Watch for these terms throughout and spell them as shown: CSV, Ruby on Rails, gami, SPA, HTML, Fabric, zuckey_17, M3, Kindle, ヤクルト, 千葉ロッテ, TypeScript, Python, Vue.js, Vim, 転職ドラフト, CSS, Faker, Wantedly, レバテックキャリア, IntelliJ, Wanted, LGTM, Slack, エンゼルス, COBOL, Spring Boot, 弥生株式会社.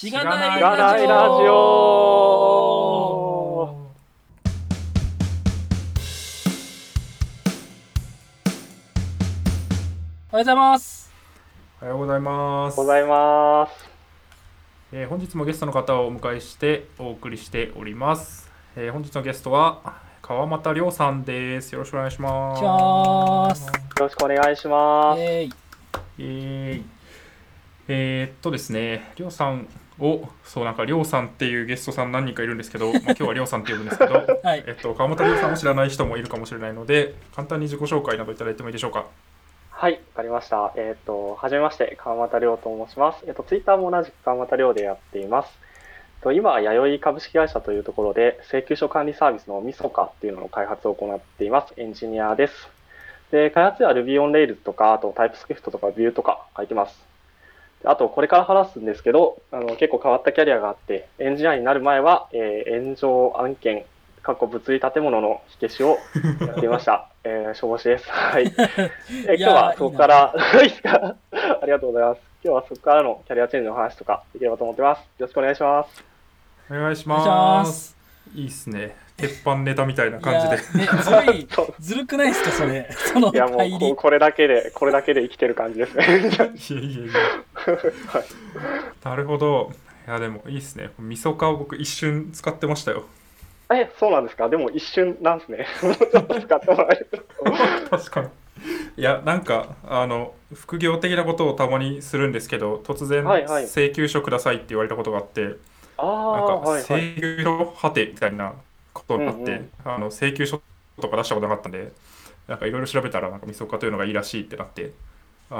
しがないラジオ。おはようございます。おはようございます。ございます。本日もゲストの方をお迎えしてお送りしております。本日のゲストは川又亮さんです。よろしくお願いします。よろしくお願いします。ですね、亮さんを、そう、なんか亮さんっていうゲストさん何人かいるんですけど、まあ、今日は亮さんって呼ぶんですけど、はい、川又亮さんを知らない人もいるかもしれないので、簡単に自己紹介などいただいてもいいでしょうか。はい、わかりました。はじめまして、川又亮と申します。ツイッターも同じく川又亮でやっています。今、弥生株式会社というところで、請求書管理サービスのMisocaっていうのの開発を行っています。エンジニアです。で、開発では Ruby on Rails とか、あと TypeScript とか Vue とか書いてます。あと、これから話すんですけど、結構変わったキャリアがあって、エンジニアになる前は、炎上案件、かっこ物理建物の火消しをやっていました。消防士です。はい。今日はそこから、ありがとうございます。今日はそこからのキャリアチェンジの話とかできればと思ってます。よろしくお願いします。お願いします。いいっすね。鉄板ネタみたいな感じで。ね、ずるくないですかそれ。そのいやもうこれだけで生きてる感じですね。いやはい、なるほど。いやでもいいっすね。Misocaを僕一瞬使ってましたよ。そうなんですか。でも一瞬なんですね。もうちょっと使ってもらえると。確かに。いやなんか副業的なことをたまにするんですけど、突然、はいはい、請求書くださいって言われたことがあって、なんか請求書果てみたいなことになって、はいはい請求書とか出したことなかったんで、なんかいろいろ調べたらなんかMisocaというのがいいらしいってなって、請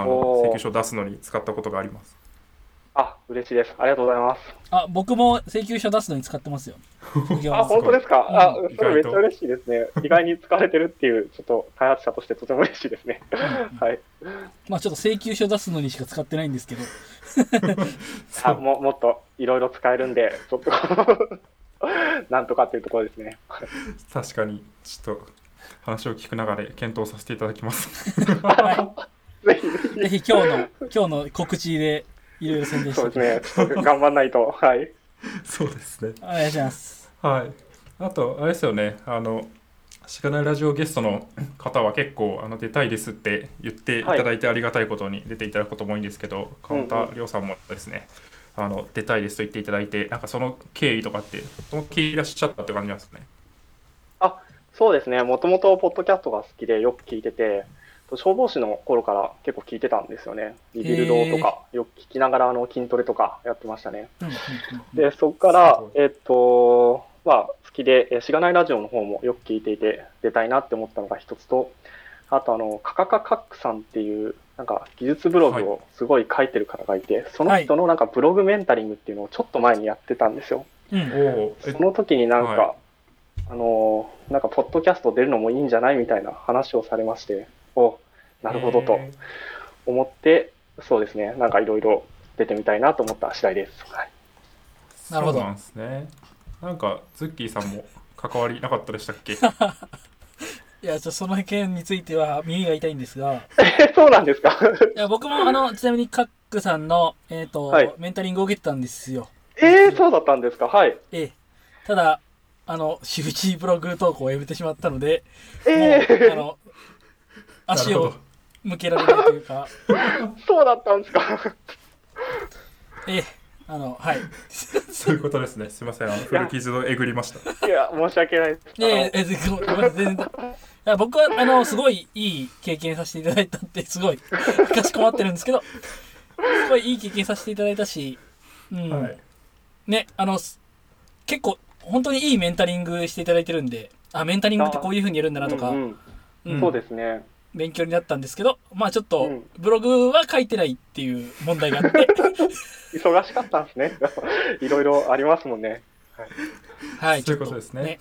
求書出すのに使ったことがあります。あ、嬉しいです。ありがとうございます。あ、僕も請求書出すのに使ってますよ。あ、本当ですか。あ、それめっちゃ嬉しいですね。意外に使われてるっていう、ちょっと開発者としてとても嬉しいですね。はい。まあちょっと請求書出すのにしか使ってないんですけど。あ、もっといろいろ使えるんで、ちょっとなんとかっていうところですね。確かに、ちょっと話を聞く中で検討させていただきます。はい。ぜひ今日の告知で。いろいろ宣伝してそうですね。頑張んないと。はい。そうですね。お願いします。はい。あとあれですよね。しがないラジオゲストの方は結構出たいですって言っていただいてありがたいことに出ていただくことも多いんですけど、川又亮さんもですね、出たいですと言っていただいて、なんかその経緯とかってその経緯らっしゃったって感じなんですかね。あ、そうですね。もともとポッドキャストが好きでよく聞いてて。消防士の頃から結構聞いてたんですよね。リビルドとかよく聞きながら筋トレとかやってましたね。でそこから好きでしがないラジオの方もよく聞いていて出たいなって思ったのが一つと、あとカカカカックさんっていうなんか技術ブログをすごい書いてる方がいて、はい、その人のなんかブログメンタリングっていうのをちょっと前にやってたんですよ。はい、その時になんか、はい、なんかポッドキャスト出るのもいいんじゃないみたいな話をされまして、なるほどと思って、そうですね、なんかいろいろ出てみたいなと思った次第です。はい、なるほど。そうなんですね。なんかズッキーさんも関わりなかったでしたっけ？いや、その件については耳が痛いんですが。そうなんですか？いや僕もちなみにカックさんの、はい、メンタリングを受けてたんですよ。そうだったんですか？はい。ただ週一ブログ投稿をやめてしまったので、もう足を向けられないというか。そうだったんですか。はい。そういうことですね。すみません。古傷をえぐりました。いや申し訳ないです。全然。いや僕はすごいいい経験させていただいたってすごいかしこまってるんですけど、すごいいい経験させていただいたし、うん、はい、ね結構本当にいいメンタリングしていただいてるんで、メンタリングってこういう風にやるんだなとか。うん、そうですね。勉強になったんですけど、まあちょっとブログは書いてないっていう問題があって、忙しかったんですね。いろいろありますもんね。はい。はい、そういうことですね。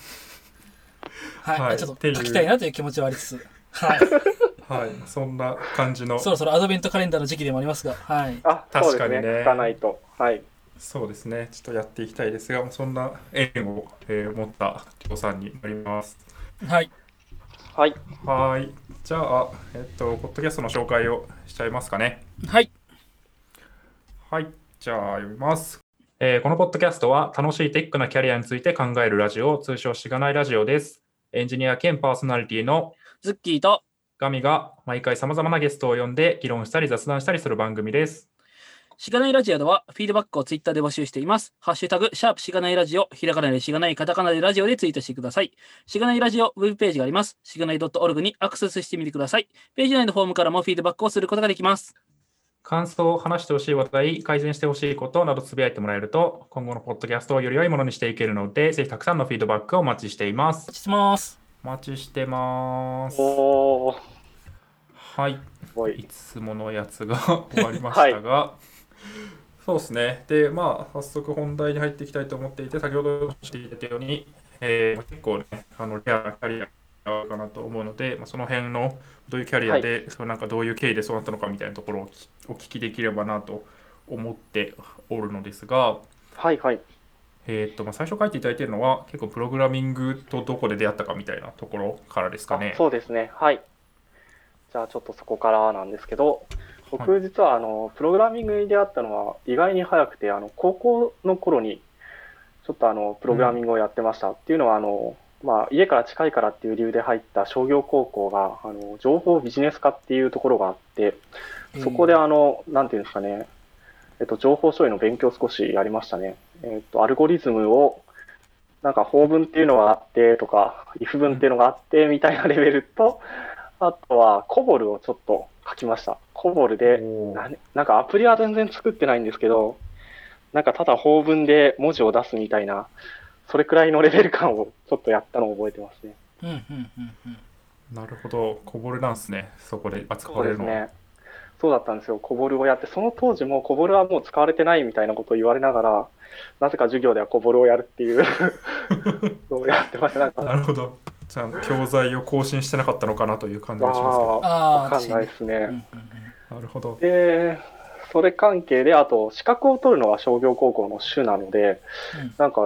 はい、ちょっと書きたいなという気持ちはありつつ、はい。はい、そんな感じの。そろそろアドベントカレンダーの時期でもありますが、はい。あ、確かにね。書かないと、はい。そうですね。ちょっとやっていきたいですが、そんな縁を持った亮さんになります。はい。はい、はいじゃあ、ポッドキャストの紹介をしちゃいますかね。はい、じゃあ読みます。このポッドキャストは楽しいテックなキャリアについて考えるラジオ、通称しがないラジオです。エンジニア兼パーソナリティのズッキーとガミが毎回様々なゲストを呼んで議論したり雑談したりする番組です。しがないラジオではフィードバックをツイッターで募集しています。ハッシュタグ、#しがないラジオ、ひらがなでしがない、カタカナでラジオでツイートしてください。しがないラジオウェブページがあります。しがない .org にアクセスしてみてください。ページ内のフォームからもフィードバックをすることができます。感想を話してほしい話題、改善してほしいことなどつぶやいてもらえると、今後のポッドキャストをより良いものにしていけるので、ぜひたくさんのフィードバックをお待ちしています。お待ちしてます。おー。はい。いつものやつが終わりましたが、はい、そうですね。で、まあ、早速本題に入っていきたいと思っていて、先ほどしていたように、結構ね、レアなキャリアかなと思うので、その辺のどういうキャリアで、はい、なんかどういう経緯でそうなったのかみたいなところをお聞きできればなと思っておるのですが、はいはい。最初書いていただいているのは結構プログラミングとどこで出会ったかみたいなところからですかね。そうですね。はい。じゃあちょっとそこからなんですけど、僕実はプログラミングに出会ったのは意外に早くて、高校の頃にちょっとプログラミングをやってました。っていうのは家から近いからっていう理由で入った商業高校が情報ビジネス科っていうところがあって、そこでなんていうんですかね、情報処理の勉強を少しやりましたね。アルゴリズムをなんか法文っていうのがあってとか if 文っていうのがあってみたいなレベルと、あとはCOBOLをちょっと書きました。COBOLでなんかアプリは全然作ってないんですけど、なんかただ法文で文字を出すみたいな、それくらいのレベル感をちょっとやったのを覚えてますね。なるほど、COBOLなんですね。そこで使われるの。そうですね。そうだったんですよ。COBOLをやって、その当時もCOBOLはもう使われてないみたいなことを言われながら、なぜか授業ではCOBOLをやるっていうのをやってました。なるほど。じゃあ教材を更新してなかったのかなという感じがしますけど。わかんないですね。なるほど。で、それ関係で、あと資格を取るのが商業高校の種なので、なんか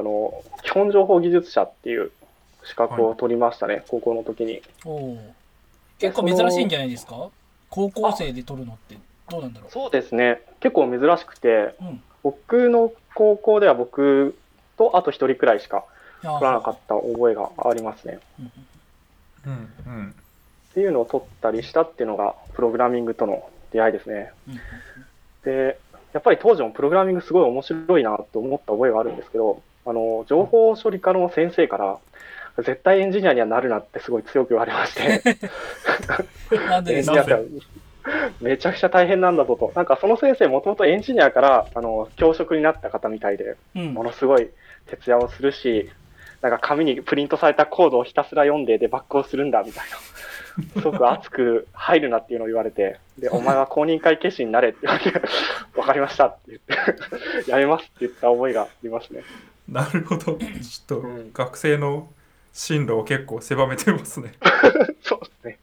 基本情報技術者っていう資格を取りましたね、はい、高校の時に。お、結構珍しいんじゃないですか、高校生で取るのって。どうなんだろう。そうですね、結構珍しくて、僕の高校では僕とあと1人くらいしか取らなかった覚えがありますね。っていうのを取ったりしたっていうのがプログラミングとの出会いですね。でやっぱり当時もプログラミングすごい面白いなと思った覚えがあるんですけど、情報処理科の先生から絶対エンジニアにはなるなってすごい強く言われましてなんでですかめちゃくちゃ大変なんだぞと。なんかその先生もともとエンジニアから教職になった方みたいで、ものすごい徹夜をするし、なんか紙にプリントされたコードをひたすら読んでデバッグをするんだみたいなすごく熱く入るなっていうのを言われて、でお前は公認会計士になれって言われて分かりましたって言ってやめますって言った覚えがありますね。なるほど。ちょっと学生の進路を結構狭めてますねそうですね。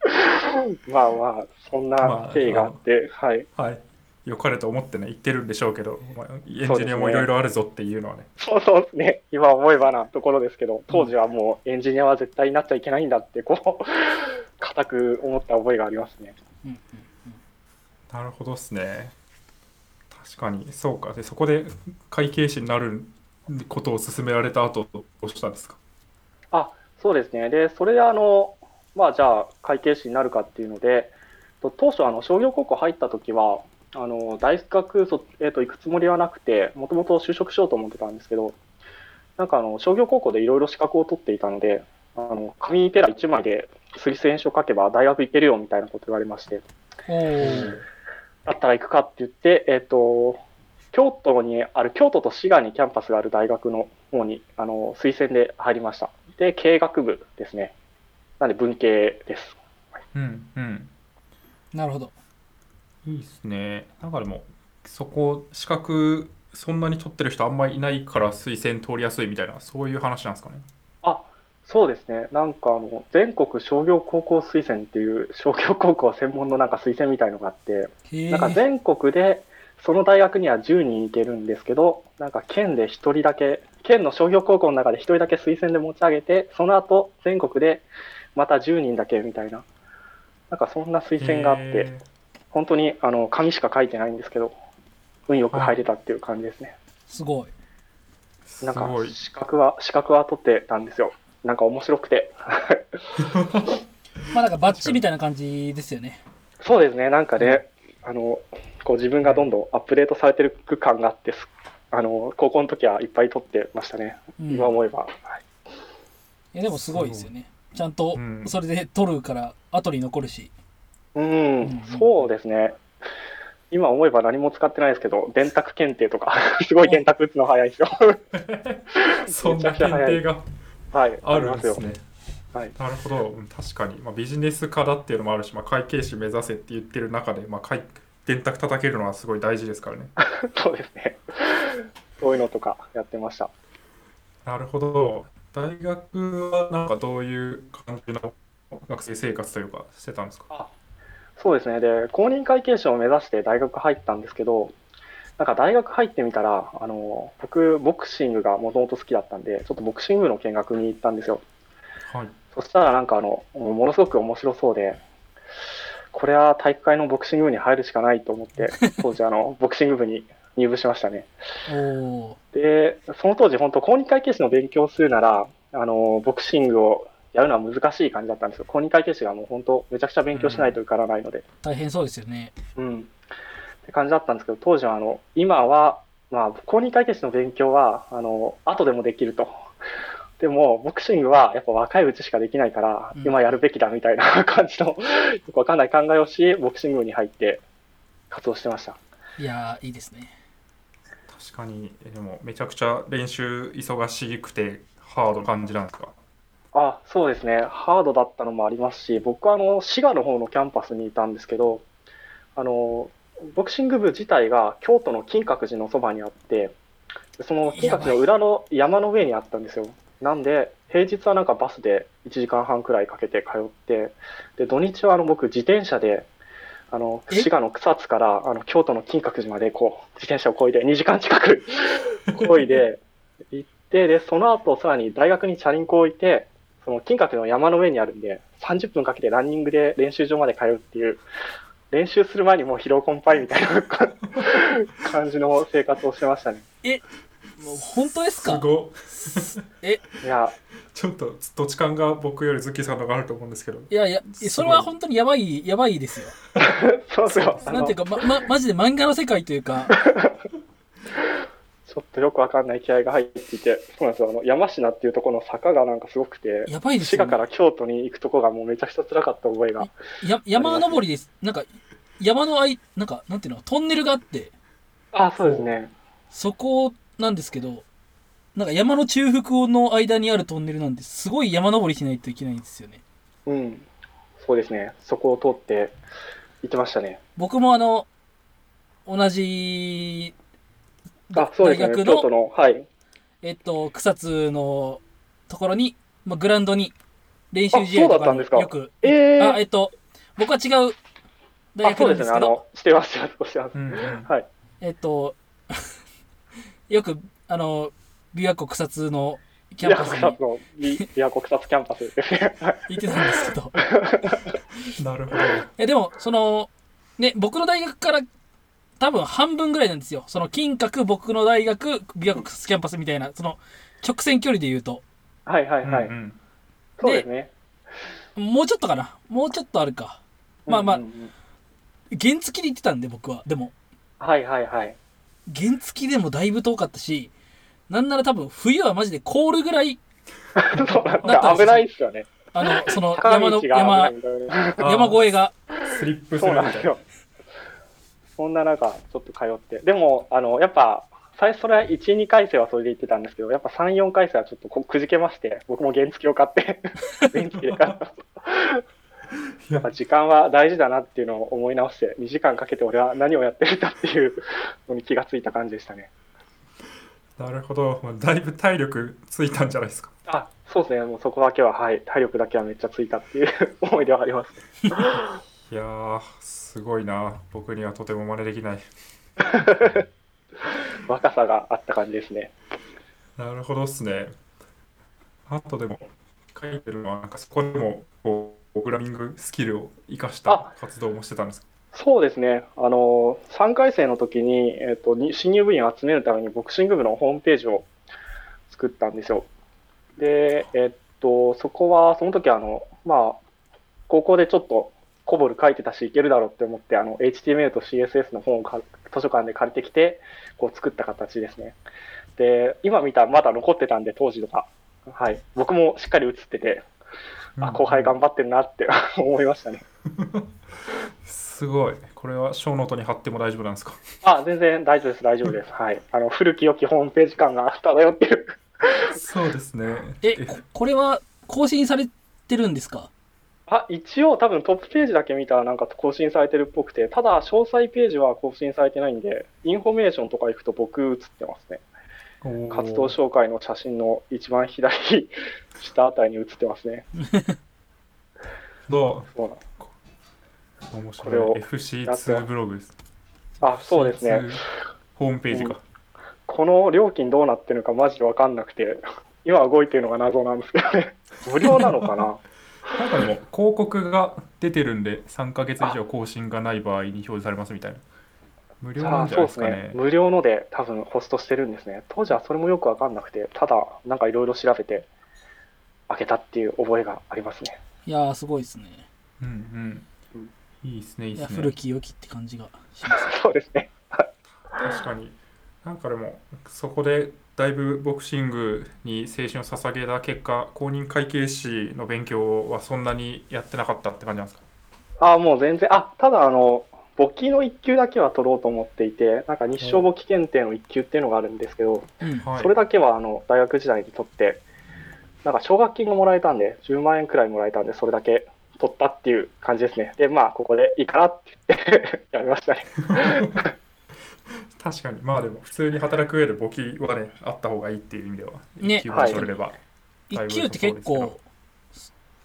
まあまあそんな経緯があって、はいはい、良かれと思ってね言ってるんでしょうけど、エンジニアもいろいろあるぞっていうのはね。そうですね。今思えばなところですけど、当時はもうエンジニアは絶対になっちゃいけないんだってこう固く思った覚えがありますね。なるほどですね。確かにそうか。でそこで会計士になることを勧められた後どうしたんですか。そうですね。でそれでじゃあ会計士になるかっていうので、当初商業高校入った時は大学行くつもりはなくて、もともと就職しようと思ってたんですけど、なんか商業高校でいろいろ資格を取っていたので、紙ペラ1枚で推薦書書けば大学行けるよみたいなこと言われまして、だったら行くかって言って、京都にある、京都と滋賀にキャンパスがある大学の方に推薦で入りました。で経学部ですね。なんで文系です。なるほど。いいですね。なんかでもそこ資格そんなに取ってる人あんまりいないから推薦通りやすいみたいな、そういう話なんですかね。そうですね。なんか全国商業高校推薦っていう商業高校専門のなんか推薦みたいのがあって、なんか全国でその大学には10人行けるんですけど、なんか県で1人だけ、県の商業高校の中で1人だけ推薦で持ち上げて、その後全国でまた10人だけみたいな、なんかそんな推薦があって、本当に紙しか書いてないんですけど運よく入れたっていう感じですね。すごい。なんか資格は取ってたんですよ。なんか面白くてまあなんかバッチみたいな感じですよね。そうですね、なんかね、うん、こう自分がどんどんアップデートされてる感があって、高校の時はいっぱい取ってましたね、うん、今思えば、はい、でもすごいですよね、ちゃんとそれで取るから後に残るし、うん、うん、そうですね。今思えば何も使ってないですけど、電卓検定とかすごい電卓打つの早いですよそんな検定があるんですね、はい、はい、なるほど、確かに、まあ、ビジネス化だっていうのもあるし、まあ、会計士目指せって言ってる中で、まあ、電卓叩けるのはすごい大事ですからねそうですね、そういうのとかやってました。なるほど。大学はなんかどういう感じの学生生活というかしてたんですか？あ、そうですね、で公認会計士を目指して大学入ったんですけど、なんか大学入ってみたら、僕ボクシングがもともと好きだったんで、ちょっとボクシングの見学に行ったんですよ。はい、そしたらなんかものすごく面白そうで、これは体育会のボクシング部に入るしかないと思って当時ボクシング部に入部しましたねでその当時本当公認会計士の勉強するならボクシングをやるのは難しい感じだったんですよ。公認会計士がもう本当めちゃくちゃ勉強しないと受からないので、うん、大変そうですよね、うん、って感じだったんですけど、当時は今は、まあ、公認会計士の勉強は後でもできると、でもボクシングはやっぱ若いうちしかできないから今やるべきだみたいな感じの、うん、よくわかんない考えをし、ボクシングに入って活動してました。いやいいですね。確かに。でもめちゃくちゃ練習忙しくてハードな感じなんですか？あ、そうですね、ハードだったのもありますし、僕は滋賀の方のキャンパスにいたんですけど、ボクシング部自体が京都の金閣寺のそばにあって、その金閣寺の裏の山の上にあったんですよ。なんで平日はなんかバスで1時間半くらいかけて通って、で土日は僕自転車で滋賀の草津から京都の金閣寺までこう自転車をこいで2時間近くこいで行ってでその後さらに大学にチャリンコを置いて、その金閣寺の山の上にあるんで30分かけてランニングで練習場まで通うっていう、練習する前にもう疲労困憊みたいな感じの生活をしてましたね。もう本当ですか？すごいやちょっと土地勘が僕よりズッキーさんのがあると思うんですけど、いやいやそれは本当にやばいですよそうそうなんていうかマジで漫画の世界というかちょっとよくわかんない気合が入っていて、そうなんですよ、山科っていうところの坂がなんかすごくて、やばいですよね、滋賀から京都に行くとこがもうめちゃくちゃ辛かった覚えが、山登りです。なんか山のなんかなんていうのトンネルがあって、あ、そうですね、そこをなんですけど、なんか山の中腹の間にあるトンネルなんですごい山登りしないといけないんですよね。うん、そうですね、そこを通って行ってましたね。僕も同じ大学の草津のところに、まあ、グラウンドに練習試合とかによく、僕は違う大学なんですけど、あ、そうですね、してますしてますしてます、うんうん、はい、よく琵琶湖草津のキャンパスに琵琶湖草津キャンパスですね行ってたんですけどなるほど。でもね、僕の大学から多分半分ぐらいなんですよ、その金閣、僕の大学、琵琶湖草津キャンパスみたいな、その直線距離で言うと、はいはいはい、うんうん、そうですね、もうちょっとかな、もうちょっとあるか、まあまあ、うんうんうん、原付で行ってたんで僕は。でもはいはいはい、原付でもだいぶ遠かったし、なんなら多分冬はマジで凍るぐらいだったんですよ危ないですよね、その山越えがスリップするみたいな。 そんな中ちょっと通って、でもやっぱ最初それは 1,2 回生はそれで行ってたんですけど、やっぱ 3,4 回生はちょっとくじけまして、僕も原付を買って原付で買ったやっぱ時間は大事だなっていうのを思い直して、2時間かけて俺は何をやってるかっていうのに気がついた感じでしたね。なるほど、だいぶ体力ついたんじゃないですか？あ、そうですね、もうそこだけは、はい、体力だけはめっちゃついたっていう思い出はありますいやーすごいな、僕にはとても真似できない若さがあった感じですね。なるほどっすね。あとでも書いてるのはなんかそこでもこうプログラミングスキルを生かした活動もしてたんですか？そうですね、3回生の時に、新入部員を集めるためにボクシング部のホームページを作ったんですよ。で、そこはその時まあ高校でちょっとCOBOL書いてたしいけるだろうって思ってHTML と CSS の本を図書館で借りてきてこう作った形ですね。で、今見たらまだ残ってたんで当時とか、はい、僕もしっかり写ってて、あ、後輩頑張ってるなって思いましたね。すごい。これはショーノートに貼っても大丈夫なんですか？あ、全然大丈夫です、大丈夫です。はい、古き良きホームページ感が漂ってる。そうですね。これは更新されてるんですか？一応多分トップページだけ見たらなんか更新されてるっぽくて、ただ詳細ページは更新されてないんで、インフォメーションとか行くと僕映ってますね。活動紹介の写真の一番左下あたりに写ってますね。どう？そうなんです。面白い。これを FC2 ブログです。あ、そうですね。ホームページか。この料金どうなってるのかマジで分かんなくて、今動いてるのが謎なんですけどね。無料なのかな？なんかでも広告が出てるんで3ヶ月以上更新がない場合に表示されますみたいな。無料なんじゃないですかね。そうですね。無料ので多分ホストしてるんですね。当時はそれもよく分かんなくて、ただなんかいろいろ調べて開けたっていう覚えがありますね。いやー、すごいですね。うんうん。いいですね、いいですね。古き良きって感じがしますね。そうですね。確かに。なんかでもそこでだいぶボクシングに青春を捧げた結果、公認会計士の勉強はそんなにやってなかったって感じなんですか？もう全然。ただ簿記の1級だけは取ろうと思っていて、なんか日商簿記検定の1級っていうのがあるんですけど、はい、それだけは大学時代に取って、なんか奨学金がもらえたんで10万円くらいもらえたんで、それだけ取ったっていう感じですね。で、まあここでいいかなって言ってやめましたね。確かに。まあでも普通に働く上で簿記はね、あった方がいいっていう意味では、1級が取れれば、1級って結構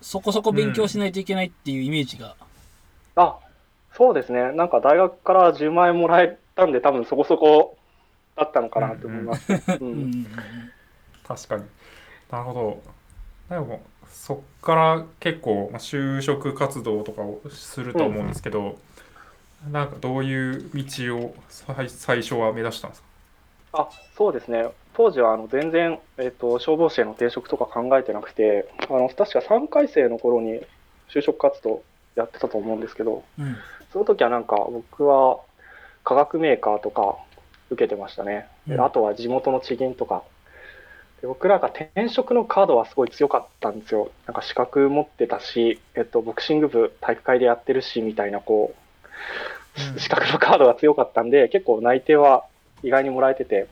そこそこ勉強しないといけないっていうイメージが、そうですね。なんか大学から10万円もらえたんで、多分そこそこだったのかなと思います。確かに。なるほど。でもそこから結構就職活動とかをすると思うんですけど、なんかどういう道を最初は目指したんですか？そうですね。当時は全然、消防士の転職とか考えてなくて、確か3回生の頃に就職活動やってたと思うんですけど、その時はなんか僕は化学メーカーとか受けてましたね。あとは地元の地銀とかで、僕らが転職のカードはすごい強かったんですよ。なんか資格持ってたし、ボクシング部体育会でやってるしみたいな、こう資格のカードが強かったんで、結構内定は意外にもらえてて、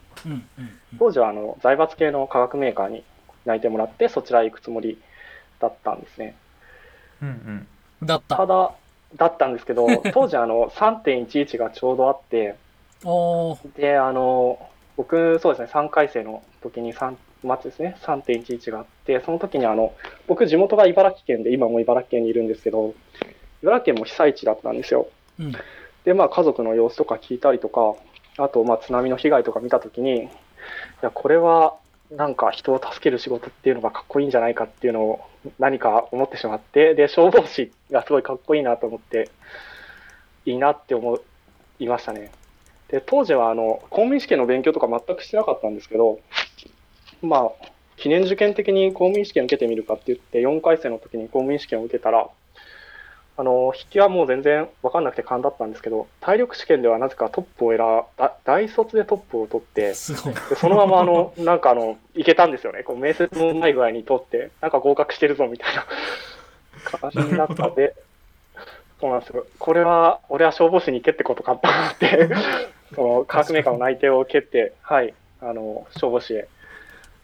当時は財閥系の化学メーカーに内定もらって、そちらへ行くつもりだったんですね。だったんですけど、当時3.11 がちょうどあって、で僕、そうですね、3回生の時に末ですね、3.11 があって、その時に僕、地元が茨城県で、今も茨城県にいるんですけど、茨城県も被災地だったんですよ。で、まあ、家族の様子とか聞いたりとか、あと、まあ、津波の被害とか見たときに、いや、これはなんか人を助ける仕事っていうのがかっこいいんじゃないかっていうのを何か思ってしまって、で、消防士がすごいかっこいいなと思って、いいなって思いましたね。で、当時は公務員試験の勉強とか全くしてなかったんですけど、まあ記念受験的に公務員試験受けてみるかって言って、4回生の時に公務員試験を受けたら、筆記はもう全然分かんなくて勘だったんですけど、体力試験ではなぜかトップを大卒でトップを取って、で、そのままなんかいけたんですよね。こう面接もない具合に取って、なんか合格してるぞみたいな形になったんで、そうなんですよ。これは俺は消防士に行けってことかと思ってその化学メーカーの内定を蹴って、はい、消防士へ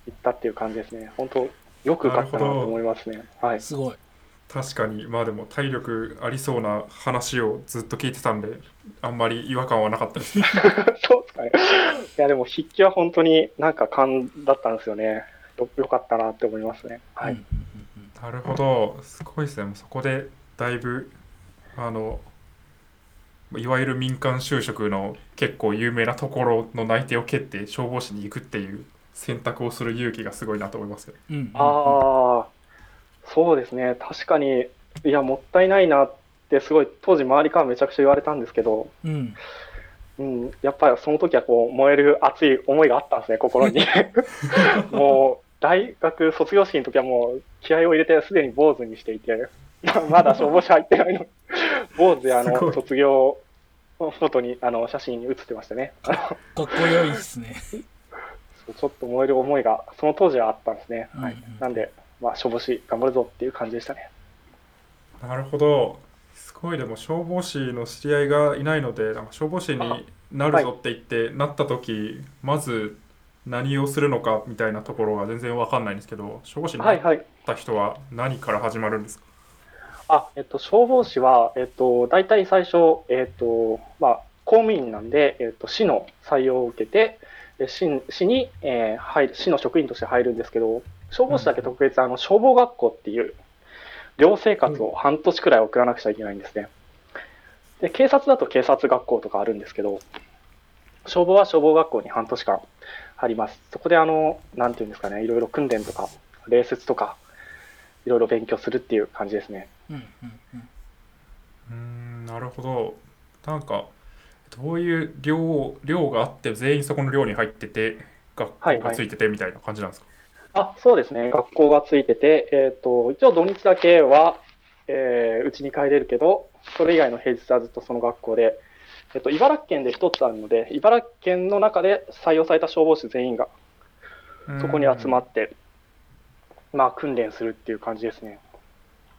行ったっていう感じですね。本当よく受かったなと思いますね。はい、すごい。確かに。まあでも体力ありそうな話をずっと聞いてたんで、あんまり違和感はなかったですね。そうですかね。いや、でも筆記は本当になんか勘だったんですよね。よかったなって思いますね。はい。なるほど。すごいですね。そこでだいぶいわゆる民間就職の結構有名なところの内定を蹴って消防士に行くっていう選択をする勇気がすごいなと思います。そうですね。確かに、いや、もったいないなってすごい当時周りからめちゃくちゃ言われたんですけど、うん、やっぱりその時はこう燃える熱い思いがあったんですね、心に。もう大学卒業式の時はもう気合を入れてすでに坊主にしていて、まだ消防車入ってないのに坊主で卒業フォトに写真に写ってましたね。かっこよいですね。ちょっと燃える思いがその当時はあったんですね、うんうん、はい、なんで、まあ、消防士頑張るぞっていう感じでしたね。なるほど、すごい。でも消防士の知り合いがいないので、なんか消防士になるぞって言って、はい、なった時まず何をするのかみたいなところが全然わかんないんですけど、消防士になった人は何から始まるんですか？はいはい、消防士は、大体最初、まあ、公務員なんで、市の採用を受けて市に、入る、市の職員として入るんですけど、消防士だけ特別、消防学校っていう寮生活を半年くらい送らなくちゃいけないんですね。で、警察だと警察学校とかあるんですけど、消防は消防学校に半年間入ります。そこでなんていうんですかね、いろいろ訓練とか礼節とかいろいろ勉強するっていう感じですね。うんうんうん。なるほど。なんかどういう寮があって全員そこの寮に入ってて学校がついててみたいな感じなんですか？はいはい、あ、そうですね、学校がついてて、一応土日だけはうちに帰れるけど、それ以外の平日はずっとその学校で、茨城県で一つあるので、茨城県の中で採用された消防士全員がそこに集まって、まあ、訓練するっていう感じですね。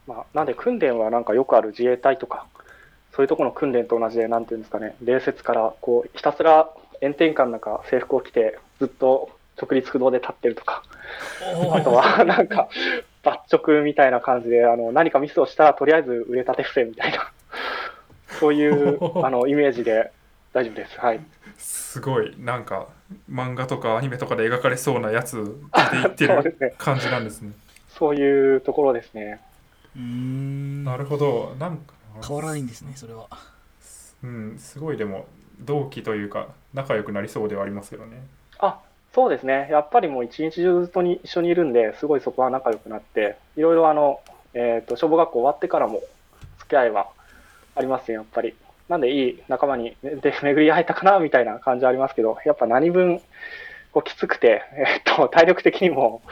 まあ、なんで訓練はなんかよくある自衛隊とかそういうところの訓練と同じで、なんていうんですかね、礼節からこうひたすら炎天下の中制服を着てずっと直立不動で立ってるとか、あとはなんか罰直みたいな感じで、何かミスをしたらとりあえず売れたて伏せみたいな、そういうイメージで大丈夫です。はい。すごい、なんか漫画とかアニメとかで描かれそうなやつで言ってる感じなんですね。そういうところですね。なるほど。なんか変わらないんですね、それは。うん、すごい。でも同期というか仲良くなりそうではありますけどね。あ、そうですね、やっぱりもう一日中ずっとに一緒にいるんで、すごいそこは仲良くなって、いろいろ消防学校終わってからも付き合いはありますね、やっぱり。なんでいい仲間にで巡り会えたかなみたいな感じはありますけど、やっぱ何分こうきつくて、体力的にも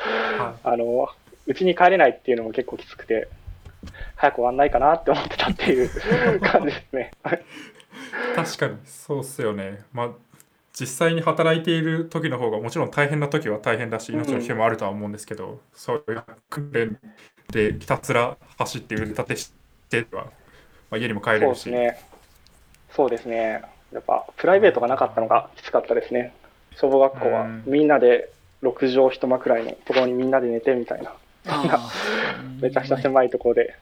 うちに帰れないっていうのも結構きつくて、早く終わんないかなって思ってたっていう感じですね。確かにそうっすよね。まあ実際に働いている時の方がもちろん大変な時は大変だし、命の危険もあるとは思うんですけど、うん、そういう訓練でひたすら走って腕立てしては、まあ、家にも帰れるし。そうですね、やっぱプライベートがなかったのがきつかったですね。消防学校はみんなで6畳一間くらいのところにみんなで寝てみたいな、めちゃくちゃ狭いところで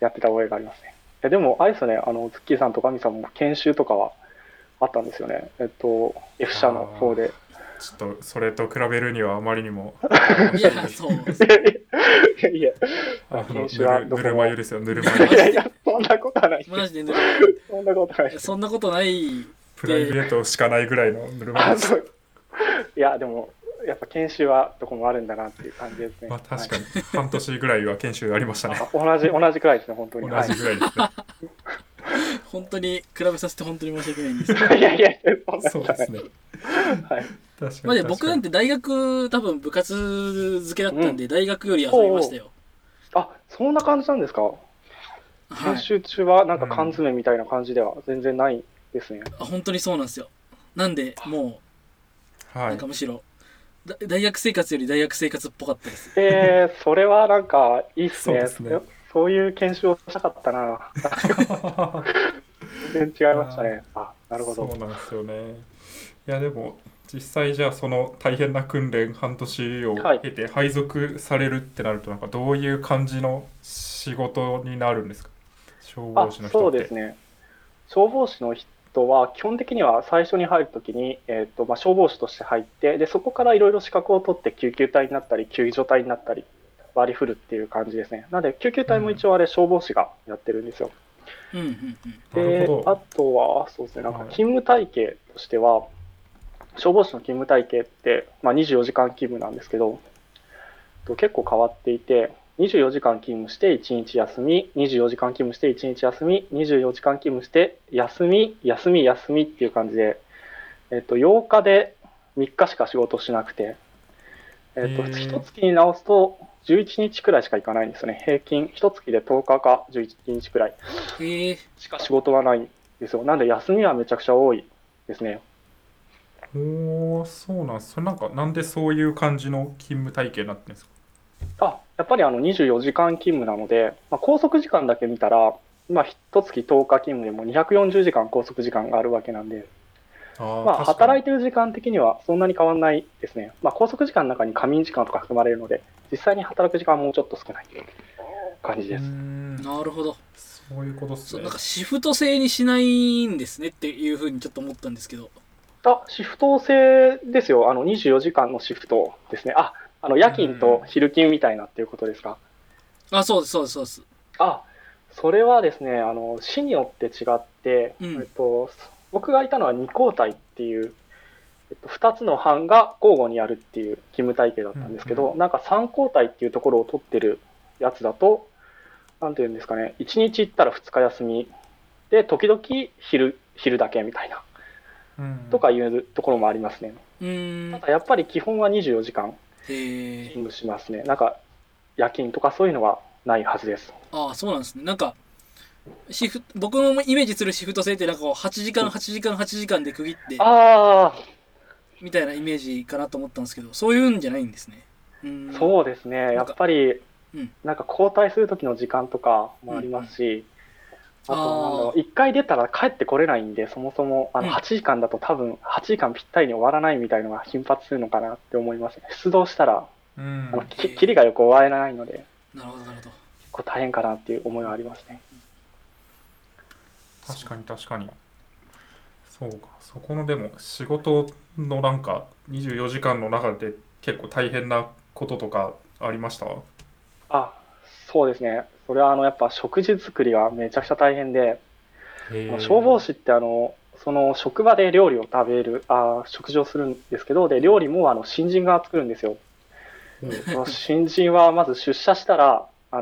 やってた覚えがありますね。いやでもあれですよね、ズッキーさんとかみさんも研修とかはあったんですよね。F 社の方で。ちょっとそれと比べるにはあまりにも。いや、そうです。いや。研修はどこも。ぬるま湯ですよ、ぬるま湯。いや、そんなことはない。マジでぬるま湯。そんなことない。そんなことない。プライベートしかないぐらいのぬるま湯です。いや、でも、やっぱ研修はどこもあるんだなっていう感じですね。まあ、確かに、はい、半年ぐらいは研修ありましたね。同じくらいですね、本当に。同じくらいですね。本当に比べさせて本当に申し訳ないんですけど。いや、そうですね。はい。確かに。僕なんて大学多分部活づけだったんで、大学より遊びましたよ。あ、そんな感じなんですか。研修中はなんか缶詰みたいな感じでは全然ないですね。本当にそうなんですよ。なんでもう、はい、なんかむしろ大学生活より大学生活っぽかったです。それはなんかいいっすね。そうですね。そういう研修をしたかったな。全然違いましたね。あ、なるほど。そうなんですよね。いやでも実際じゃあその大変な訓練半年を経て配属されるってなると、なんかどういう感じの仕事になるんですか？消防士の人って。そうですね。消防士の人は基本的には最初に入るときに、まあ、消防士として入って、でそこからいろいろ資格を取って救急隊になったり救助隊になったり。割り振るっていう感じですね。なので救急隊も一応あれ消防士がやってるんですよ。うんうんうん、であとはそうですね、なんか勤務体系としては、消防士の勤務体系って、まあ、24時間勤務なんですけど、結構変わっていて、24時間勤務して1日休み、24時間勤務して1日休み、24時間勤務して休み休み休みっていう感じで、8日で3日しか仕事しなくて、1月に直すと11日くらいしか行かないんですよね。平均1月で10日か11日くらいしか仕事はないんですよ。なので休みはめちゃくちゃ多いですね。おー、そうなんです。なんでそういう感じの勤務体系になってるんですか？やっぱり24時間勤務なので、拘束時間だけ見たら、1月10日勤務でも240時間拘束時間があるわけなんで、働いてる時間的にはそんなに変わらないですね。拘束時間の中に仮眠時間とか含まれるので、実際に働く時間はもうちょっと少ない感じです。なるほど、そういうことですね。シフト制にしないんですねっていうふうにちょっと思ったんですけど。シフト制ですよ。24時間のシフトですね。夜勤と昼勤みたいなっていうことですか？そうですそうですそうです。それはですね、市によって違って、僕がいたのは2交代っていう、2つの班が交互にやるっていう勤務体系だったんですけど、3交代っていうところを取ってるやつだと、なんていうんですかね、1日行ったら2日休みで、時々昼だけみたいな、とかいうところもありますね。ただやっぱり基本は24時間勤務しますね。夜勤とかそういうのはないはずです。そうなんですね。僕のイメージするシフト制って8時間8時間8時間で区切ってみたいなイメージかなと思ったんですけど、そういうんじゃないんですね。そうですね。やっぱり交代する時の時間とかもありますし、1回出たら帰ってこれないんで、そもそも8時間だと多分8時間ぴったりに終わらないみたいなのが頻発するのかなって思いますね。出動したらキリがよく終わらないので、なるほど結構大変かなっていう思いはありますね。確かにそうか。そこのでも仕事の24時間の中で結構大変なこととかありました？そうですね。それはやっぱ食事作りがめちゃくちゃ大変で、消防士ってその職場で料理を食べる食事をするんですけど、で料理も新人が作るんですよ。新人はまず出社したらそ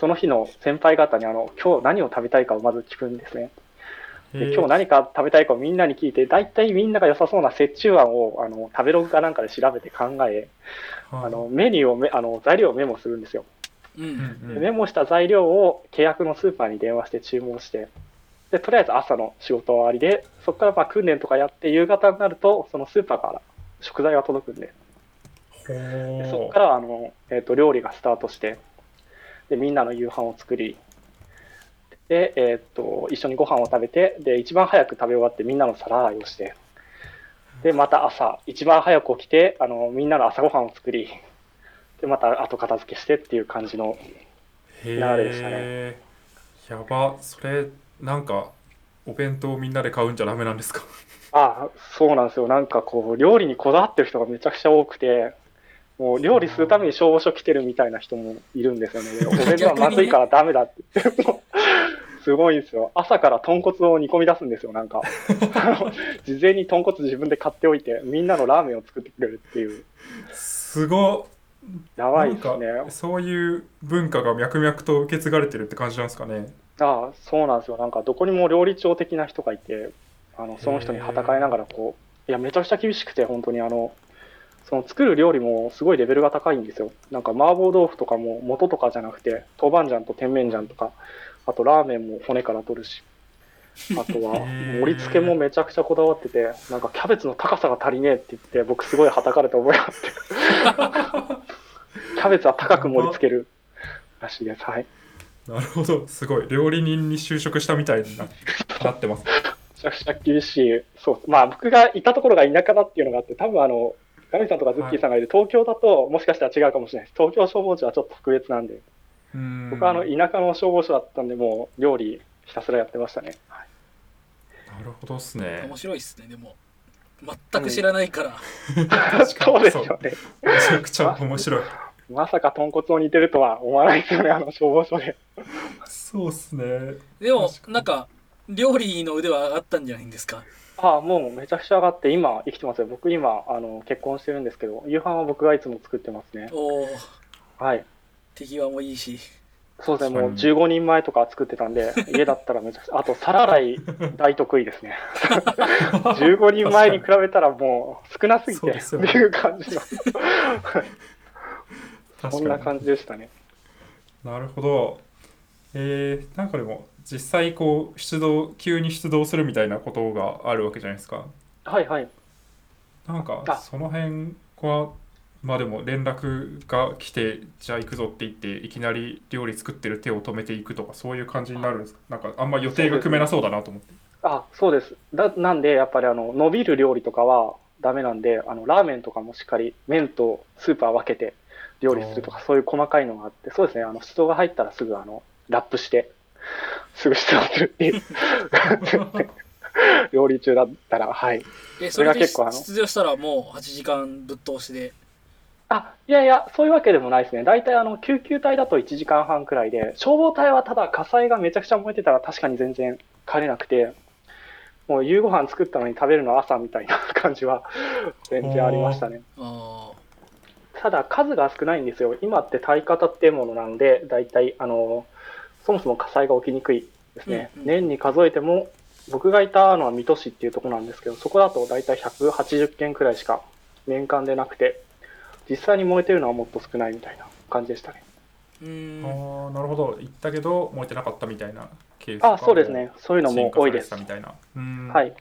の日の先輩方に今日何を食べたいかをまず聞くんですね。で今日何か食べたいかをみんなに聞いて、だいたいみんなが良さそうな折衷案を食べログかなんかで調べて考え、メニューを材料をメモするんですよ。でメモした材料を契約のスーパーに電話して注文して、でとりあえず朝の仕事終わりで、そこから訓練とかやって、夕方になるとそのスーパーから食材が届くんで、でそこから料理がスタートして、でみんなの夕飯を作り、で、一緒にご飯を食べて、で一番早く食べ終わってみんなの皿洗いをして、でまた朝一番早く起きてみんなの朝ご飯を作り、でまた後片付けしてっていう感じの流れでしたね。やば。それお弁当をみんなで買うんじゃダメなんですか？そうなんですよ。料理にこだわってる人がめちゃくちゃ多くて、もう料理するために消防署来てるみたいな人もいるんですよね。お弁当はまずいからダメだって言ってすごいんですよ。朝から豚骨を煮込み出すんですよ。事前に豚骨自分で買っておいて、みんなのラーメンを作ってくれるっていう。すごっ。やばいですね。そういう文化が脈々と受け継がれてるって感じなんですかね。そうなんですよ。どこにも料理長的な人がいて、その人に戦いながらいやめちゃくちゃ厳しくて、本当にその作る料理もすごいレベルが高いんですよ。麻婆豆腐とかも元とかじゃなくて、豆板醤と甜麺醤とか、あとラーメンも骨から取るし、あとは盛り付けもめちゃくちゃこだわってて、キャベツの高さが足りねえって言って、僕すごいはたかれた覚えがあってキャベツは高く盛り付けるらしいです。なるほど、すごい料理人に就職したみたいになってます。めちゃくちゃ厳しい。そう、僕がいたところが田舎だっていうのがあって、多分ガミさんとかズッキーさんがいる東京だともしかしたら違うかもしれないです。東京消防署はちょっと特別なんで、僕は田舎の消防署だったんで、もう料理ひたすらやってましたね。なるほどですね。面白いですね。でも全く知らないから、そうですよね。めちゃくちゃ面白い。まさか豚骨を似てるとは思わないですよね、消防署で。そうっすね。でも料理の腕は上がったんじゃないんですか？もうめちゃくちゃ上がって、今生きてますよ。僕今結婚してるんですけど、夕飯は僕がいつも作ってますね。おお。敵はもういいし。そうですね、もう15人前とか作ってたんで、家だったらめちゃくちゃ、あと皿洗い大得意ですね。15人前に比べたらもう少なすぎてっていう感じのそんな感じでしたね。なるほど。なんかでも実際こう急に出動するみたいなことがあるわけじゃないですか。はいはい。なんかその辺はまあでも連絡が来てじゃあ行くぞって言っていきなり料理作ってる手を止めていくとかそういう感じになるんですか。なんかあんま予定が組めなそうだなと思って。あ、そうです。なんでやっぱり伸びる料理とかはダメなんで、ラーメンとかもしっかり麺とスープは分けて料理するとかそういう細かいのがあって、そうですね。出動が入ったらすぐラップしてすぐ出動するっていう料理中だったらはい。それが結構出動したらもう8時間ぶっ通しで。あ、いやいや、そういうわけでもないですね。大体救急隊だと1時間半くらいで、消防隊はただ火災がめちゃくちゃ燃えてたら確かに全然帰れなくて、もう夕ご飯作ったのに食べるのは朝みたいな感じは全然ありましたね。ただ数が少ないんですよ。今って隊方ってものなんで、大体そもそも火災が起きにくいですね。うんうん、年に数えても、僕がいたのは水戸市っていうところなんですけど、そこだと大体180件くらいしか年間でなくて、実際に燃えてるのはもっと少ないみたいな感じでしたね。ああ、なるほど。行ったけど燃えてなかったみたいなケースとか。あ、そうですね。そういうのも多いです。みたいな。はい。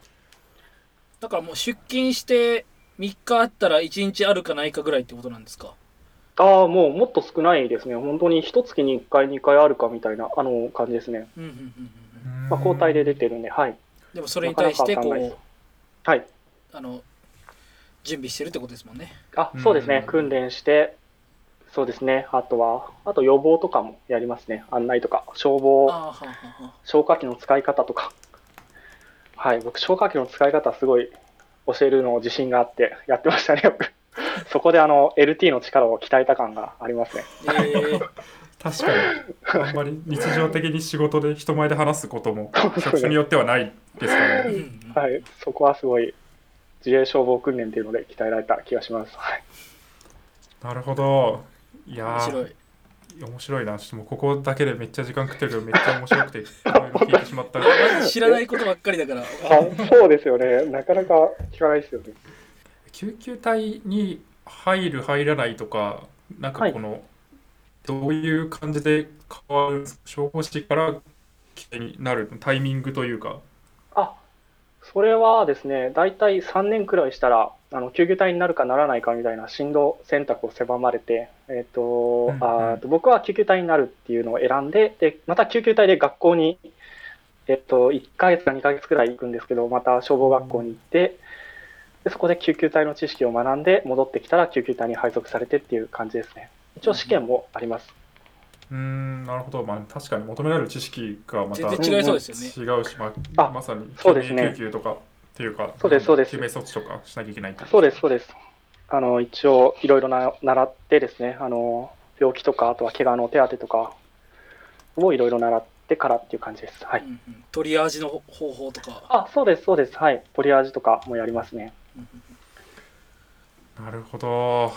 だからもう出勤して3日あったら1日あるかないかぐらいってことなんですか。ああ、もうもっと少ないですね。本当に1月に1回2回あるかみたいな感じですね。まあ交代で出てるんで、はい。でもそれに対してこう、はい。準備してるってことですもんね。あ、そうですね。訓練して、そうですね。あと予防とかもやりますね。案内とか、消防、消火器の使い方とか。はい、僕消火器の使い方すごい教えるの自信があってやってましたね。そこでLT の力を鍛えた感がありますね。確かに。あんまり日常的に仕事で人前で話すことも職種によってはないですからね。はい、そこはすごい。自衛消防訓練というので鍛えられた気がします。はい、なるほど。いや面白いな。ちょっともうここだけでめっちゃ時間食ってるけどめっちゃ面白くて聞いてしまった。知らないことばっかりだから。あ、そうですよね。なかなか聞かないですよね。救急隊に入らないとかなんかはい、どういう感じで変わる消防士から起点になるタイミングというか。それはですね、大体3年くらいしたら救急隊になるかならないかみたいな進路選択を狭まれて、僕は救急隊になるっていうのを選んで、でまた救急隊で学校に、1ヶ月か2ヶ月くらい行くんですけど、また消防学校に行って、でそこで救急隊の知識を学んで戻ってきたら救急隊に配属されてっていう感じですね。一応試験もあります。なるほど。まあ、確かに求められる知識がまた全然違いそうですよね。違うし、まさに救急とかっていうか、救命措置とかしなきゃいけない。そうですそうです。一応いろいろ習ってですね、病気とかあとは怪我の手当てとかをいろいろ習ってからっていう感じです。はい。トリアージの方法とか。あ、そうですそうです。はい。トリアージとかもやりますね。なるほど。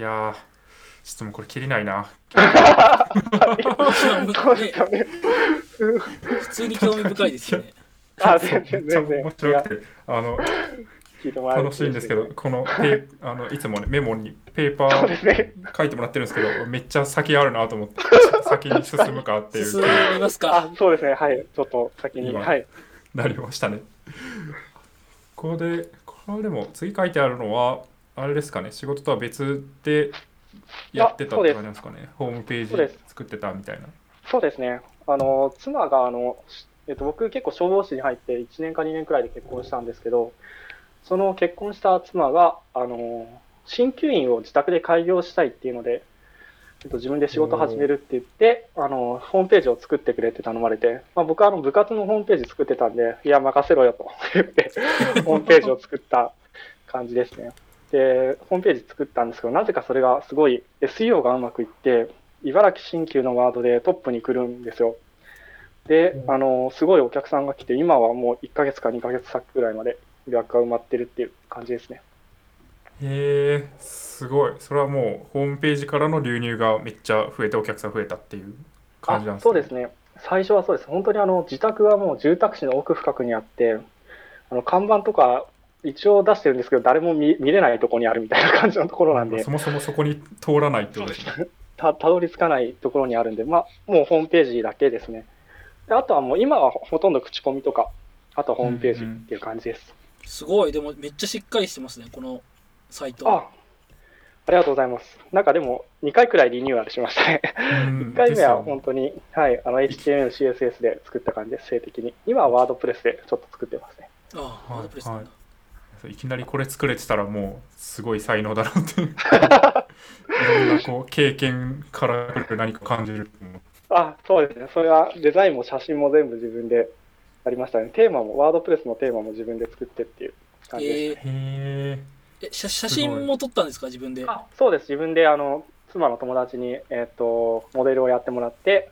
いやー。ちょっともうこれ切りないな。普通に興味深いですね。あ、全然面白くて楽しいんですけど、このいつもねメモにペーパー書いてもらってるんですけど、めっちゃ先あるなと思って、先に進むかっていう。進みますか。あ、そうですね。はい。ちょっと先にはいなりましたね。これでも次書いてあるのはあれですかね。仕事とは別で。やってたって感じですかね。ホームページ作ってたみたいな。そうですね。妻が僕結構消防士に入って1年か2年くらいで結婚したんですけど、その結婚した妻が鍼灸院を自宅で開業したいっていうので、自分で仕事始めるって言ってホームページを作ってくれって頼まれて、まあ、僕は部活のホームページ作ってたんで、いや任せろよと言ってホームページを作った感じですね。でホームページ作ったんですけど、なぜかそれがすごい SEO がうまくいって、茨城新旧のワードでトップに来るんですよ。で、すごいお客さんが来て、今はもう1ヶ月か2ヶ月先くらいまで予約が埋まってるっていう感じですね。へえ、すごい。それはもうホームページからの流入がめっちゃ増えてお客さん増えたっていう感じなんですね。そうですね。最初はそうです。本当に自宅はもう住宅地の奥深くにあって、看板とか一応出してるんですけど、誰も 見れないところにあるみたいな感じのところなんで。そもそもそこに通らないってことですね。たどり着かないところにあるんで、まあ、もうホームページだけですね。で、あとはもう今はほとんど口コミとか、あとはホームページっていう感じです。うんうん、すごい。でもめっちゃしっかりしてますね、このサイト。ありがとうございます。なんかでも2回くらいリニューアルしましたね。1回目は本当に、はい、HTML、CSS で作った感じです、静的に。今はワードプレスでちょっと作ってますね。ワードプレスなんだ。はいはい、いきなりこれ作れてたらもうすごい才能だなっていろんなこう経験からくる何か感じる。そうですね。それはデザインも写真も全部自分でやりましたね。テーマもワードプレスのテーマも自分で作ってっていう感じでした。写真も撮ったんですか、自分で。そうです。自分で妻の友達に、モデルをやってもらって、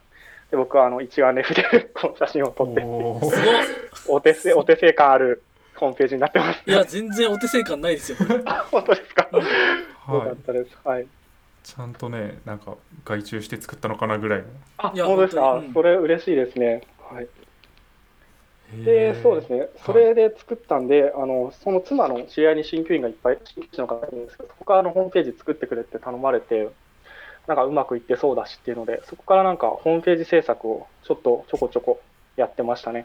で僕は一眼レフでこの写真を撮ってっていうお手製感あるホームページになってます、ね。いや、全然お手製感ないですよ。本当ですか。よかったです。はい。ちゃんとね、なんか外注して作ったのかなぐらい。そうですか、うん。それ嬉しいですね。はい。で、そうですね。それで作ったんで、その妻の知り合いに鍼灸院がいっぱい、鍼灸師の方がいるんですけど、そこからホームページ作ってくれって頼まれて、なんかうまくいってそうだしっていうので、そこからなんかホームページ制作をちょこちょこやってましたね。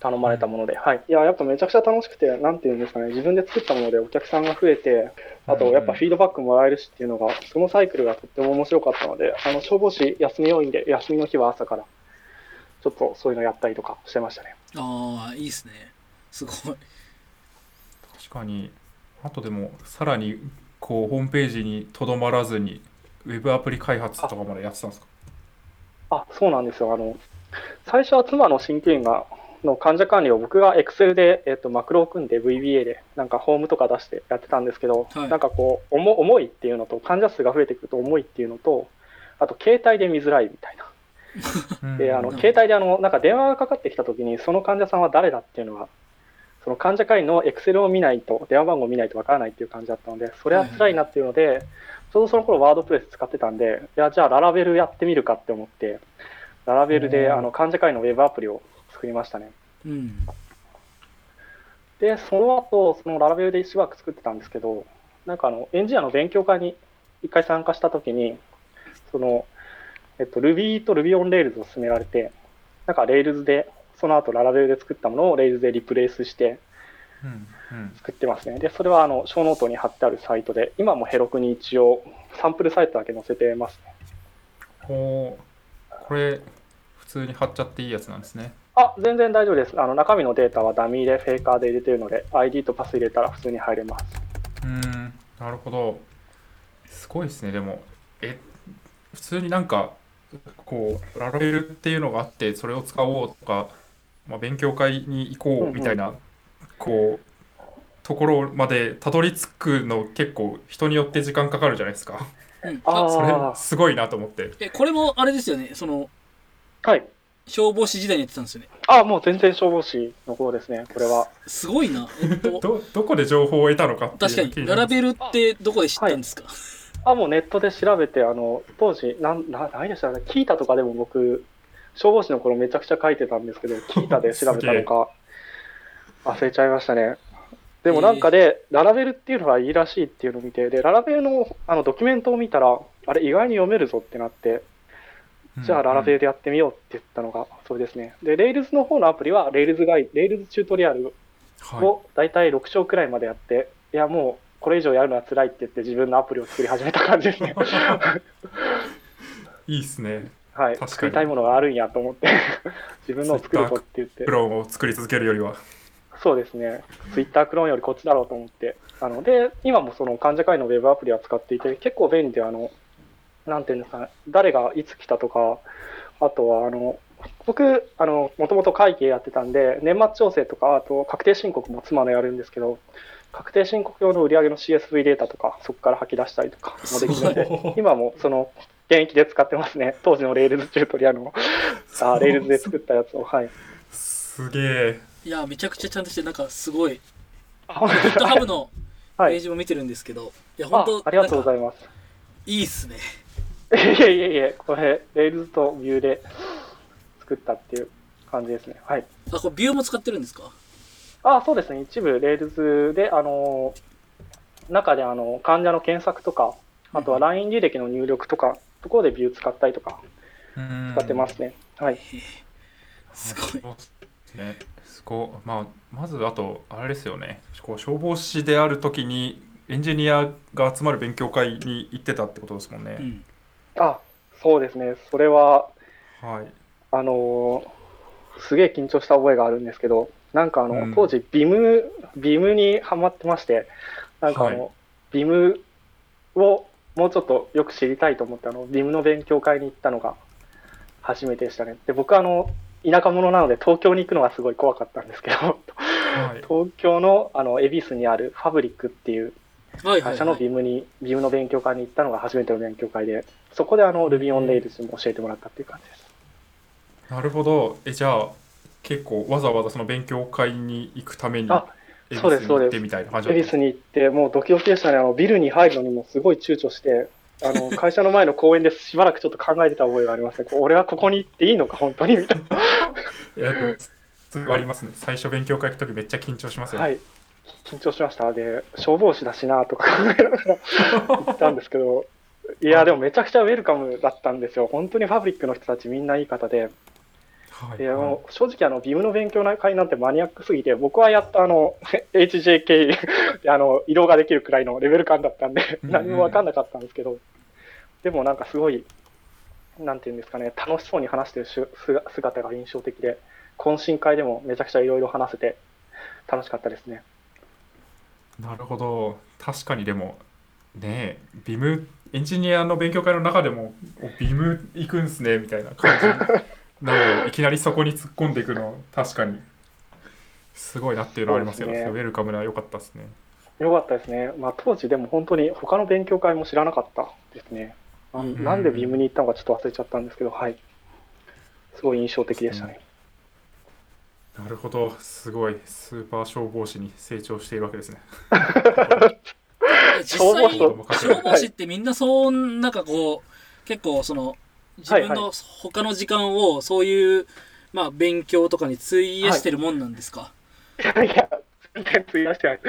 頼まれたもので、はい、いや、やっぱめちゃくちゃ楽しくて、なんていうんですかね、自分で作ったものでお客さんが増えて、あとやっぱフィードバックもらえるしっていうのが、そのサイクルがとっても面白かったので、消防士休み要員で、休みの日は朝からちょっとそういうのやったりとかしてましたね。いいですね。すごい。確かに、あとでもさらにこうホームページにとどまらずにウェブアプリ開発とかまでやってたんですか？そうなんですよ。最初は妻の鍼灸院がの患者管理を僕が Excel で、マクロを組んで VBA でなんかホームとか出してやってたんですけど、はい、なんかこう重いっていうのと、患者数が増えてくると重いっていうのと、あと携帯で見づらいみたいなで携帯でなんか電話がかかってきた時にその患者さんは誰だっていうのが、その患者管理の Excel を見ないと、電話番号を見ないとわからないっていう感じだったので、それは辛いなっていうので、はいはい、ちょうどその頃ワードプレス使ってたんで、いや、じゃあララベルやってみるかって思って、ララベルで患者管理のウェブアプリを作りましたね。うん、でその後、そのララベルで1ワーク作ってたんですけど、なんかエンジニアの勉強会に1回参加したときに、その、Ruby と Ruby on Rails を勧められて、なんか Rails でその後ララベルで作ったものを Rails でリプレイスして作ってますね。でそれはショーノートに貼ってあるサイトで、今もヘロクに一応サンプルサイトだけ載せてますね。これ普通に貼っちゃっていいやつなんですね。全然大丈夫です。中身のデータはダミーでフェイカーで入れているので、 ID とパス入れたら普通に入れます。なるほど。すごいですね。でも普通になんかこうララベルっていうのがあって、それを使おうとか、まあ、勉強会に行こうみたいな、こうところまでたどり着くの結構人によって時間かかるじゃないですか。それすごいなと思って。これもあれですよね、はい、消防士時代にやってたんですよね。もう全然消防士の頃ですね、これは。すごいな。どこで情報を得たのかっていう。確かに。ララベルってどこで知ったんですか？もうネットで調べて、当時何でしたかね、キータとかでも僕、消防士の頃めちゃくちゃ書いてたんですけど、キータで調べたのか、忘れちゃいましたね。でもなんかで、ララベルっていうのはいいらしいっていうのを見て、でララベルのドキュメントを見たら、あれ意外に読めるぞってなって、じゃあララベルでやってみようって言ったのがそれですね。で、Rails の方のアプリは Rails チュートリアルをだいたい6章くらいまでやって、いやもうこれ以上やるのは辛いって言って自分のアプリを作り始めた感じですね。いいですね。はい、作りたいものがあるんやと思って自分のを作るぞって言って。クローンを作り続けるよりは。そうですね。Twitter クローンよりこっちだろうと思って。で今もその患者会のウェブアプリは使っていて、結構便利でなんていうんですかね、誰がいつ来たとか、あとは僕もともと会計やってたんで、年末調整とか、あと確定申告も妻のやるんですけど、確定申告用の売上の CSV データとかそこから吐き出したりとかもできるので、今もその現役で使ってますね、当時の Rails チュートリアルのRails で作ったやつを。はい、すげえ。いや、めちゃくちゃちゃんとして、なんかすごい。GitHub のページも見てるんですけど、いや本当ありがとうございます。いいっすね。いえ、これ、Rails と Vue で作ったっていう感じですね。はい。あ、これ Vue も使ってるんですか？あ、そうですね。一部 Rails で、中で患者の検索とか、あとは LINE 履歴の入力とか、ところで Vue 使ったりとか、使ってますね。はい。すごい。すごい。まあ、まず、あと、あれですよね。こう消防士であるときに、エンジニアが集まる勉強会に行ってたってことですもんね。うん、あ、そうですね。それは、はい、すげえ緊張した覚えがあるんですけど、なんか当時Vimにハマってまして、なんかはい、Vimをもうちょっとよく知りたいと思ってVimの勉強会に行ったのが初めてでしたね。で、僕は田舎者なので東京に行くのがすごい怖かったんですけど、はい、東京の恵比寿にあるFabricっていう会社のVimの勉強会に行ったのが初めての勉強会で、そこでRuby on Rails も教えてもらったっていう感じです。なるほど。じゃあ結構わざわざその勉強会に行くために恵比寿に行ってみたいな感じだったんですか？そうです。恵比寿に行ってもうドキドキでしたね。ビルに入るのにもすごい躊躇して会社の前の公園でしばらくちょっと考えてた覚えがありますね。俺はここに行っていいのか本当にみたいないや、ありますね。最初勉強会行くときめっちゃ緊張しますよね。はい、緊張しました。で、消防士だしなとか考えながら行ったんですけどいやでもめちゃくちゃウェルカムだったんですよ。本当にファブリックの人たちみんないい方で、はい、で正直Vimの勉強会なんてマニアックすぎて、僕はやったHJK で移動ができるくらいのレベル感だったんで何も分かんなかったんですけど、でもなんかすごいなんていうんですかね、楽しそうに話してる姿が印象的で、懇親会でもめちゃくちゃいろいろ話せて楽しかったですね。なるほど。確かにでもねえ、Vimエンジニアの勉強会の中でもVim行くんすねみたいな感じなのでいきなりそこに突っ込んでいくの確かにすごいなっていうのありますよね。ウェルカムな良かったですね。良かったですね。まあ当時でも本当に他の勉強会も知らなかったですね。なんでVimに行ったのかちょっと忘れちゃったんですけど、はい、すごい印象的でしたね。なるほど。すごいスーパー消防士に成長しているわけですね実際消防士ってみんなそうなんかこう結構その自分の他の時間をそういうまあ勉強とかに費やしてるもんなんですか？はい、いや全然費やしてない。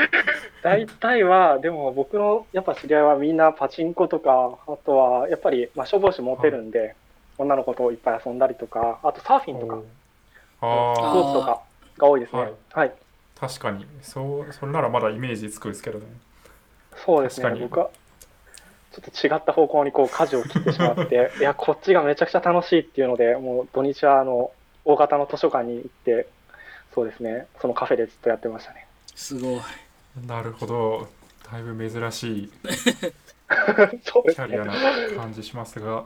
大体はでも僕のやっぱ知り合いはみんなパチンコとか、あとはやっぱりまあ消防士モテるんで、はい、女の子といっぱい遊んだりとか、あとサーフィンとかスポーツとかが多いですね。はい、はい、確かにそれならまだイメージつくんですけどね。そうですね。僕はちょっと違った方向にこう舵を切ってしまっていやこっちがめちゃくちゃ楽しいっていうので、もう土日は大型の図書館に行って、そうですね、そのカフェでずっとやってましたね。すごい。なるほど。だいぶ珍しいそうですね、キャリアな感じしますが、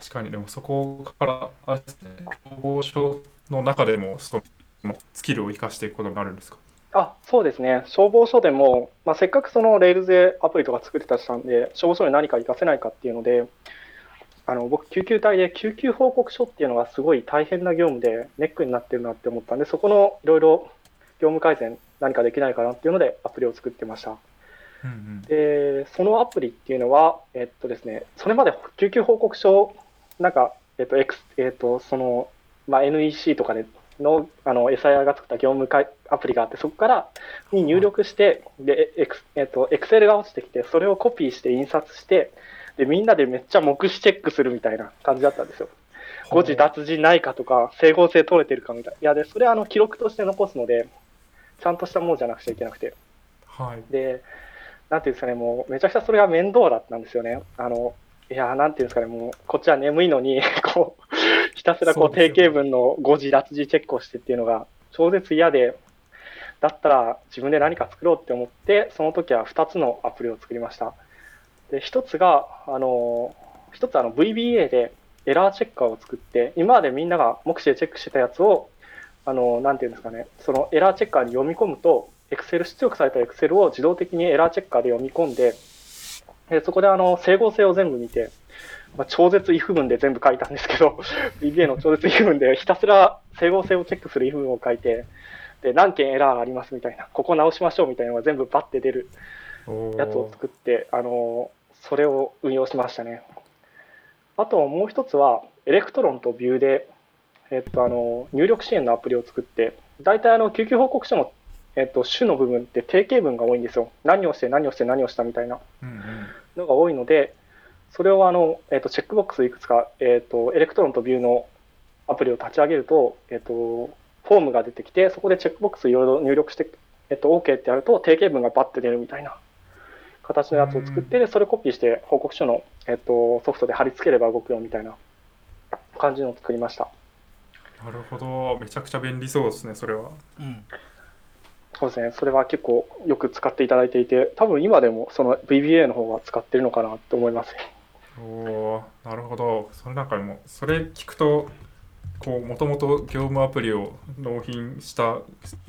確かにでもそこからあれですね、交渉の中でもそのスキルを生かしていくことになるんですか？あ、そうですね。消防署でも、まあ、せっかくそのレールズでアプリとか作ってたりしたんで、消防署に何か活かせないかっていうので、僕救急隊で救急報告書っていうのがすごい大変な業務でネックになってるなって思ったんで、そこのいろいろ業務改善何かできないかなっていうのでアプリを作ってました。うんうん、でそのアプリっていうのはですね、それまで救急報告書なんかそのまあ NEC とかでSIR が作った業務アプリがあって、そこからに入力して、で、Excel が落ちてきて、それをコピーして印刷して、で、みんなでめっちゃ目視チェックするみたいな感じだったんですよ。誤字脱字ないかとか、整合性取れてるかみたいな。いや、で、それは記録として残すので、ちゃんとしたものじゃなくちゃいけなくて。はい。で、なんていうんですかね、もうめちゃくちゃそれが面倒だったんですよね。いや、なんていうんですかね、もう、こっちは眠いのに、こう、ひたすらこう定型文の誤字脱字チェックをしてっていうのが超絶嫌で、だったら自分で何か作ろうって思って、その時は2つのアプリを作りました。で1つはVBA でエラーチェッカーを作って、今までみんなが目視でチェックしてたやつをなんていうんですかね、そのエラーチェッカーに読み込むと出力された Excel を自動的にエラーチェッカーで読み込んで、そこで整合性を全部見て、まあ、超絶 if 文で全部書いたんですけどVBA の超絶 if 文でひたすら整合性をチェックする if 文を書いて、で何件エラーがありますみたいな、ここ直しましょうみたいなのが全部バッて出るやつを作って、それを運用しましたね。あともう一つはエレクトロンとビューで、入力支援のアプリを作って、大体救急報告書の、主の部分って定型文が多いんですよ。何をして何をして何をしたみたいなのが多いので、それをチェックボックスいくつか、エレクトロンとビューのアプリを立ち上げると、フォームが出てきて、そこでチェックボックスいろいろ入力して、OK ってやると定型文がバッて出るみたいな形のやつを作って、でそれをコピーして報告書の、ソフトで貼り付ければ動くよみたいな感じのを作りました。なるほど、めちゃくちゃ便利そうですね、それは。うん、そうですね、それは結構よく使っていただいていて、多分今でもその VBA の方は使ってるのかなと思います。おー、なるほど。それなんかもそれ聞くと、もともと業務アプリを納品した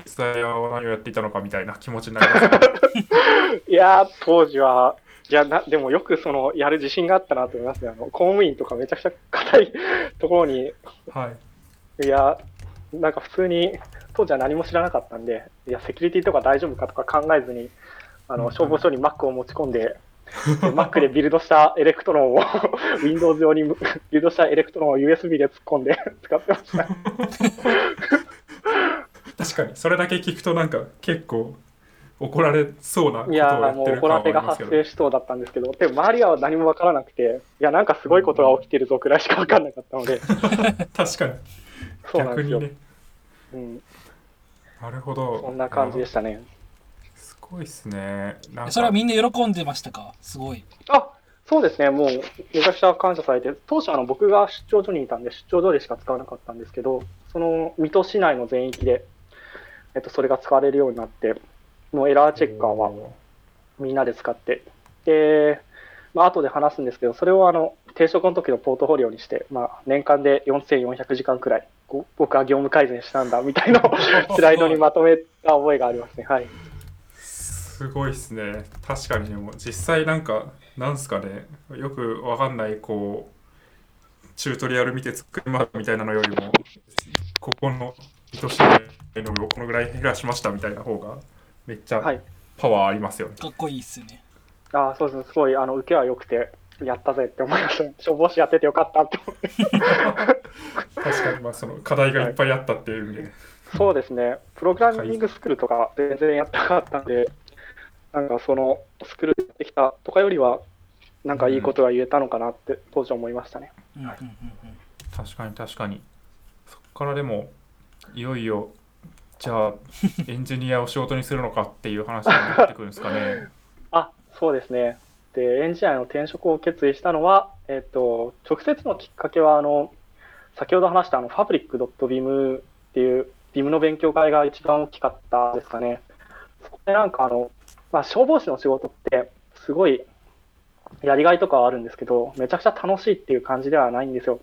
スタイアは何をやっていたのかみたいな気持ちになります、ね、いやー、当時はいやでもよくやる自信があったなと思いますね。公務員とかめちゃくちゃ硬いところに、はい、いやなんか普通に当時は何も知らなかったんで、いやセキュリティとか大丈夫かとか考えずに消防署に Mac を持ち込んでMac でビルドしたエレクトロンをWindows 用にビルドしたエレクトロンを USB で突っ込んで使ってました確かにそれだけ聞くとなんか結構怒られそうなことをやってるかは思いますけど、いやもう怒られが発生しそうだったんですけど、でも周りは何も分からなくて、いやなんかすごいことが起きてるぞくらいしか分からなかったので確かにそうなんですよ、逆にね、うん、なるほど、そんな感じでしたね。すごいですね。なんかそれはみんな喜んでましたか？すごい。あ、そうですね、もうめちゃくちゃ感謝されて、当初僕が出張所にいたんで出張所でしか使わなかったんですけど、その水戸市内の全域で、それが使われるようになって、もうエラーチェッカーはみんなで使って、で、まあ後で話すんですけど、それを定職の時のポートフォリオにして、まあ、年間で4400時間くらい僕は業務改善したんだみたいなスライドにまとめた覚えがありますね。はい、すごいですね。確かにでも実際なんかなんすかね、よくわかんないチュートリアル見て作りまみたいなのよりも、ここの意図してるのをこのぐらい減らしましたみたいな方がめっちゃパワーありますよね。はい、かっこいいっすよね。あ、そうですね、すごい受けは良くてやったぜって思いました。消防士やっててよかったって思って確かに、まあその課題がいっぱいあったっていう意味で、はい、そうですね、プログラミングスクールとか全然やってなかったんで、なんかスクールやってきたとかよりはなんかいいことが言えたのかなって当時思いましたね。うん、はい、確かに確かに。そこからでもいよいよじゃあエンジニアを仕事にするのかっていう話になってくるんですかねあ、そうですね。でエンジニアの転職を決意したのは、直接のきっかけは先ほど話したfabric.vim っていう Vim の勉強会が一番大きかったですかね。そこでなんかまあ、消防士の仕事ってすごいやりがいとかはあるんですけど、めちゃくちゃ楽しいっていう感じではないんですよ。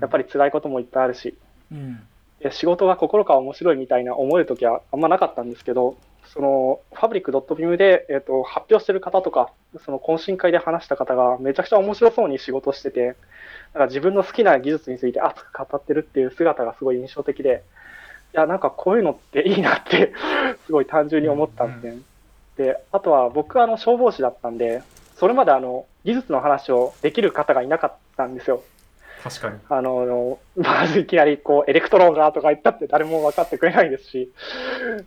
やっぱり辛いこともいっぱいあるし、うん、で仕事が心から面白いみたいな思えるときはあんまなかったんですけど、そのfabric.vim で、発表してる方とかその懇親会で話した方がめちゃくちゃ面白そうに仕事してて、なんか自分の好きな技術について熱く語ってるっていう姿がすごい印象的で、いやなんかこういうのっていいなってすごい単純に思ったんですね。うんうん、であとは僕は消防士だったんで、それまで技術の話をできる方がいなかったんですよ。確かにまずいきなりエレクトロンがとか言ったって誰も分かってくれないですし、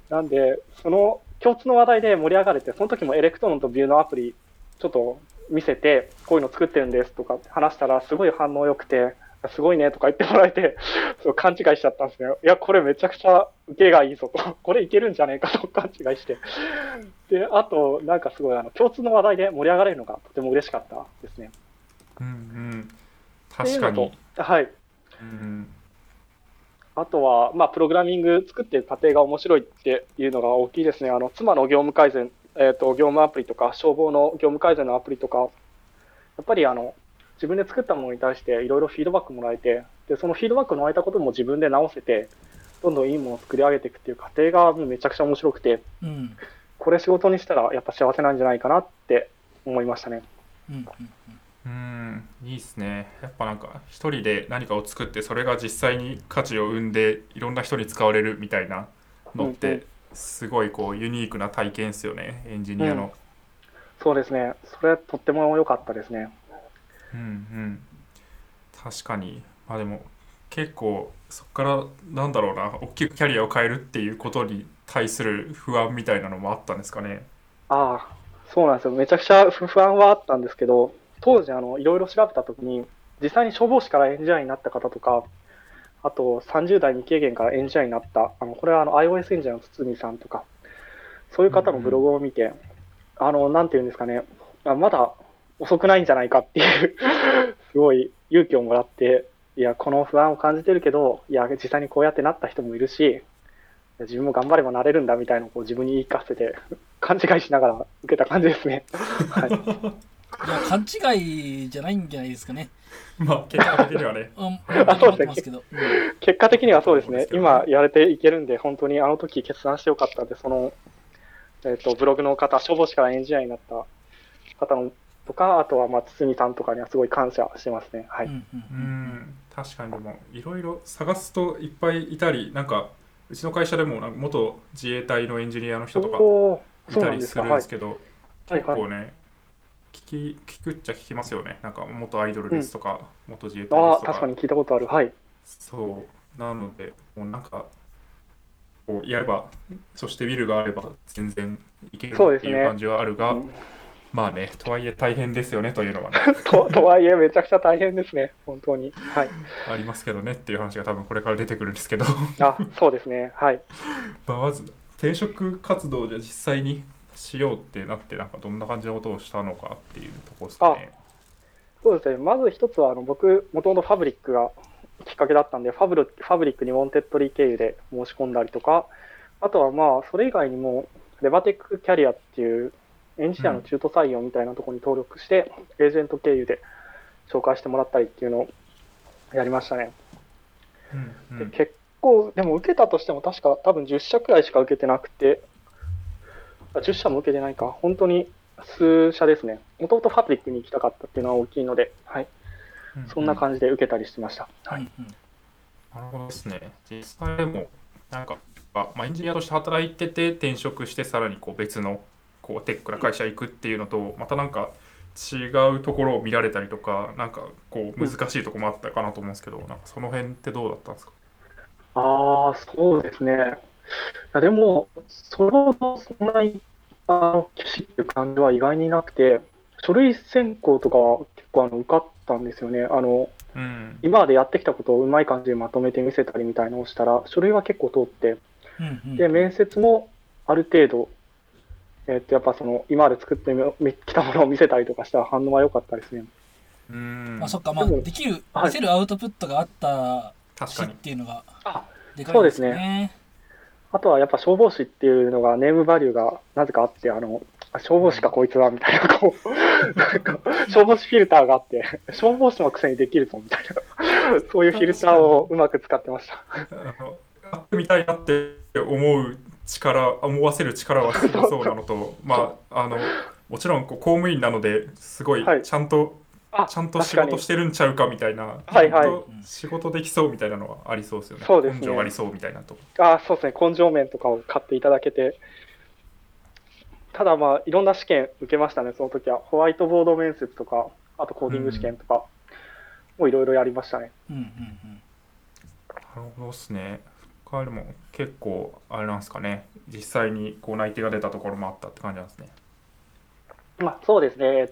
なんでその共通の話題で盛り上がれて、その時もエレクトロンとビューのアプリちょっと見せて、こういうの作ってるんですとか話したらすごい反応良くて、すごいねとか言ってもらえて、そう勘違いしちゃったんですね。いやこれめちゃくちゃ受けがいいぞとこれいけるんじゃねえかと勘違いして、であとなんかすごい共通の話題で盛り上がれるのがとても嬉しかったですね。うんうん、確かに。はい。うん、あとはまあプログラミング作ってる過程が面白いっていうのが大きいですね。妻の業務改善、業務アプリとか消防の業務改善のアプリとか、やっぱり自分で作ったものに対していろいろフィードバックもらえて、でそのフィードバックもらえたことも自分で直せて、どんどんいいものを作り上げていくっていう過程がめちゃくちゃ面白くて、うん、これ仕事にしたらやっぱ幸せなんじゃないかなって思いましたね。うんうんうん、いいですね。やっぱなんか一人で何かを作ってそれが実際に価値を生んでいろんな人に使われるみたいなのってすごいユニークな体験ですよね、エンジニアの。うん、そうですね、それとっても良かったですね。うんうん、確かに。まあでも結構そこからなんだろうな、大きくキャリアを変えるっていうことに対する不安みたいなのもあったんですかね。ああ、そうなんですよ。めちゃくちゃ不安はあったんですけど、当時いろいろ調べたときに、実際に消防士からエンジニアになった方とか、あと30代未経験からエンジニアになった、これはiOS エンジニアの堤さんとか、そういう方のブログを見て、うん、なんていうんですかね、まだ遅くないんじゃないかっていう、すごい勇気をもらって、いや、この不安を感じてるけど、いや、実際にこうやってなった人もいるし、自分も頑張ればなれるんだみたいなのをこう自分に言い聞かせて勘違いしながら受けた感じですね。はい、いや勘違いじゃないんじゃないですかね。まあ結果的にはね。あ、そうですね。結果的にはそうですね。今やれていけるんで本当にの時決断してよかったんで、そのブログの方、消防士からエンジニアになった方のとか、あとは堤さんとかにはすごい感謝してますね。はい。うんうんうん、確かにもいろいろ探すといっぱいいたり、なんか。うちの会社でも元自衛隊のエンジニアの人とかいたりするんですけど、結構ね、聞くっちゃ聞きますよね。なんか元アイドルですとか、元自衛隊ですとか。あ、確かに聞いたことある。はい。そうなので、もうなんかこうやれば、そしてウィルがあれば全然いけるっていう感じはあるが、ね、まあね、とはいえ大変ですよねというのはね。とはいえめちゃくちゃ大変ですね、本当に。はい。ありますけどねっていう話が多分これから出てくるんですけど。あ、そうですね。はい。まず転職活動を実際にしようってなって、なんかどんな感じのことをしたのかっていうところですかね。そうですね。まず一つは僕もともとFabricがきっかけだったんで、FabricにWanted経由で申し込んだりとか、あとはまあそれ以外にもレバテックキャリアっていうエンジニアの中途採用みたいなところに登録して、エージェント経由で紹介してもらったりっていうのをやりましたね。うんうん、で結構、でも受けたとしても確か多分10社くらいしか受けてなくて、10社も受けてないか、本当に数社ですね。もともとファブリックに行きたかったっていうのは大きいので、はい、うんうん、そんな感じで受けたりしてました。はい、うんうん、なるほどですね。実際でも、なんか、エンジニアとして働いてて、転職してさらにこう別のテックな会社行くっていうのと、またなんか違うところを見られたりとか、なんかこう難しいところもあったかなと思うんですけど、なんかその辺ってどうだったんですか？ああ、そうですね。でもそんなに厳しいっていう感じは意外になくて、書類選考とかは結構受かったんですよね。うん、今までやってきたことをうまい感じでまとめて見せたりみたいなのをしたら、書類は結構通って、うんうん、で面接もある程度やっぱ今まで作ってきたものを見せたりとかしたら反応は良かったですね。まあそっか、まあできる、見せるアウトプットがあったしっていうのがでかいですね。そうですね。あとはやっぱ消防士っていうのがネームバリューがなぜかあって、消防士かこいつはみたいな、こうなんか消防士フィルターがあって、消防士のくせにできるぞみたいなそういうフィルターをうまく使ってました。やってみたいなって思う思わせる力は強そうなのと、まあ、もちろん公務員なのですごいちゃんと仕事してるんちゃうかみたいな、はいはい、仕事できそうみたいなのはありそうですよね。そうですね、根性ありそうみたいなと。あ、そうですね、根性面とかを買っていただけて。ただまあいろんな試験受けましたね、その時は。ホワイトボード面接とか、あとコーディング試験とかもいろいろやりましたね。うんうんうんうん、なるほどですね。でも結構あれなんですかね、実際にこう内定が出たところもあったって感じなんですね。まあ、そうですね、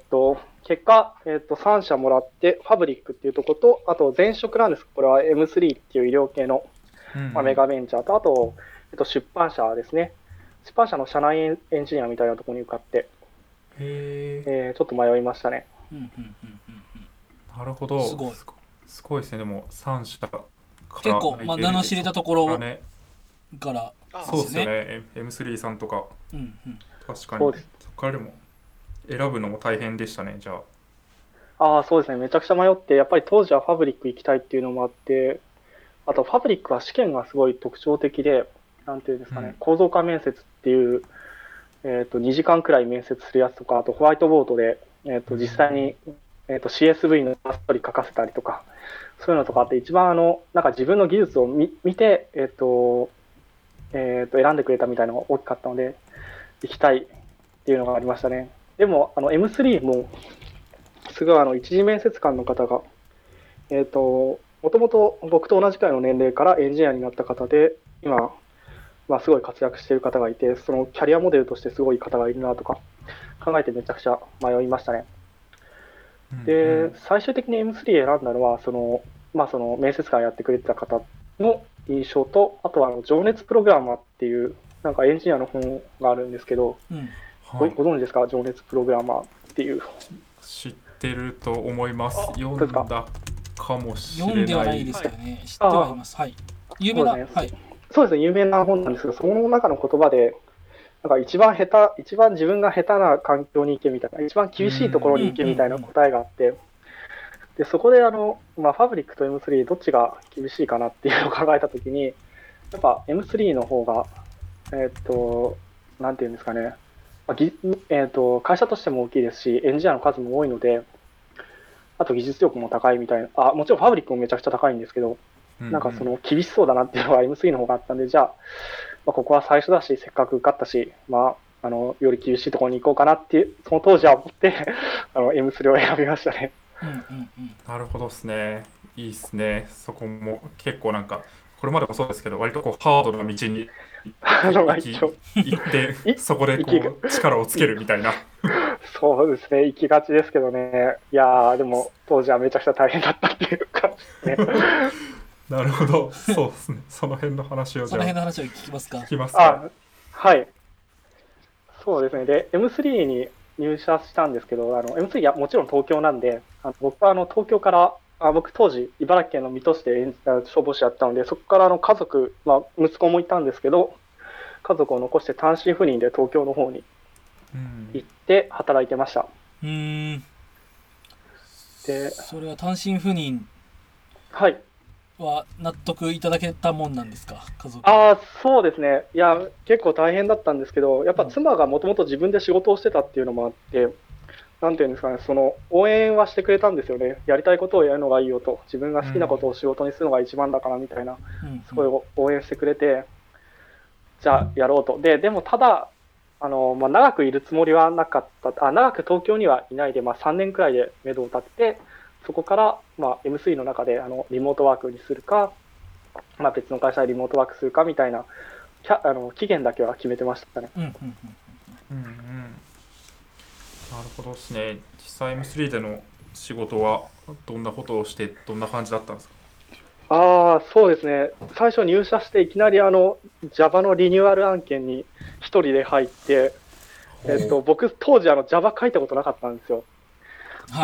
結果、3社もらって、ファブリックっていうところと、あと前職なんですが、これは M3 っていう医療系の、メガベンチャーと、あと、出版社ですね、出版社の社内エンジニアみたいなところに受かって、ちょっと迷いましたね。うんうんうんうん、なるほど、すごいですね。でも3社結構、まあ、名の知れたところからですね。そうですね、M3 さんとか、うんうん、確かに。そこからでも選ぶのも大変でしたね、じゃあ。ああ、そうですね、めちゃくちゃ迷って、やっぱり当時はファブリック行きたいっていうのもあって、あとファブリックは試験がすごい特徴的で、なんていうんですかね、構造化面接っていう、2時間くらい面接するやつとか、あとホワイトボードで、実際に、CSV のやつとか書かせたりとか、そういうのとかあって、一番なんか自分の技術を見て、選んでくれたみたいなのが大きかったので、行きたいっていうのがありましたね。でもM3 もすごい一次面接官の方がもともと僕と同じくらいの年齢からエンジニアになった方で、今、まあ、すごい活躍している方がいて、そのキャリアモデルとしてすごい方がいるなとか考えてめちゃくちゃ迷いましたね。で、最終的に M3 選んだのはその面接官やってくれてた方の印象と、あとは情熱プログラマーっていうなんかエンジニアの本があるんですけど、ご存知ですか？情熱プログラマーっていう。知ってると思います。読んだかもしれない。読んではないですけどね、知ってはいます。はい、有名な、そうですね、有名な本なんですけど、その中の言葉でなんか一番自分が下手な環境に行けみたいな、一番厳しいところに行けみたいな答えがあって、でそこでファブリックと M3 どっちが厳しいかなっていうのを考えたときに、やっぱ M3 の方がなんていうんですかね、会社としても大きいですし、エンジニアの数も多いので、あと技術力も高いみたいな、もちろんファブリックもめちゃくちゃ高いんですけど、なんかその厳しそうだなっていうのが M3 の方があったんで、じゃあ、まあ、ここは最初だし、せっかく受かったし、まあ、より厳しいところに行こうかなっていう、その当時は思ってM3 を選びましたね。なるほどですね。いいですね。そこも結構なんかこれまでもそうですけど、割とこうハードな道に行ってそこでこう力をつけるみたいな。そうですね、行きがちですけどね。いやー、でも当時はめちゃくちゃ大変だったっていう感じですね。なるほど、そうですね。その辺の話をじゃあ、聞きますか。はい。そうですね。で、M3 に入社したんですけど、M3 はもちろん東京なんで、僕は東京から、僕当時茨城県の水戸市で消防士やったので、そこから家族、まあ、息子もいたんですけど、家族を残して単身赴任で東京の方に行って働いてました。で、それは単身赴任。はい。は納得いただけたもんなんですか、家族。そうですね。いや、結構大変だったんですけど、やっぱ妻がもともと自分で仕事をしてたっていうのもあって、なんていうんですかね、その応援はしてくれたんですよね。やりたいことをやるのがいいよと、自分が好きなことを仕事にするのが一番だからみたいな、すごい応援してくれて、じゃあやろうと。でもただまあ、長くいるつもりはなかった。長く東京にはいないで、まあ、3年くらいで目処を立てて、そこから、まあ、M3 の中でリモートワークにするか、まあ、別の会社でリモートワークするかみたいな期限だけは決めてましたね。なるほどですね。実際 M3 での仕事はどんなことをしてどんな感じだったんですか？そうですね。最初入社していきなりJava のリニューアル案件に一人で入って、僕当時Java 書いたことなかったんですよ。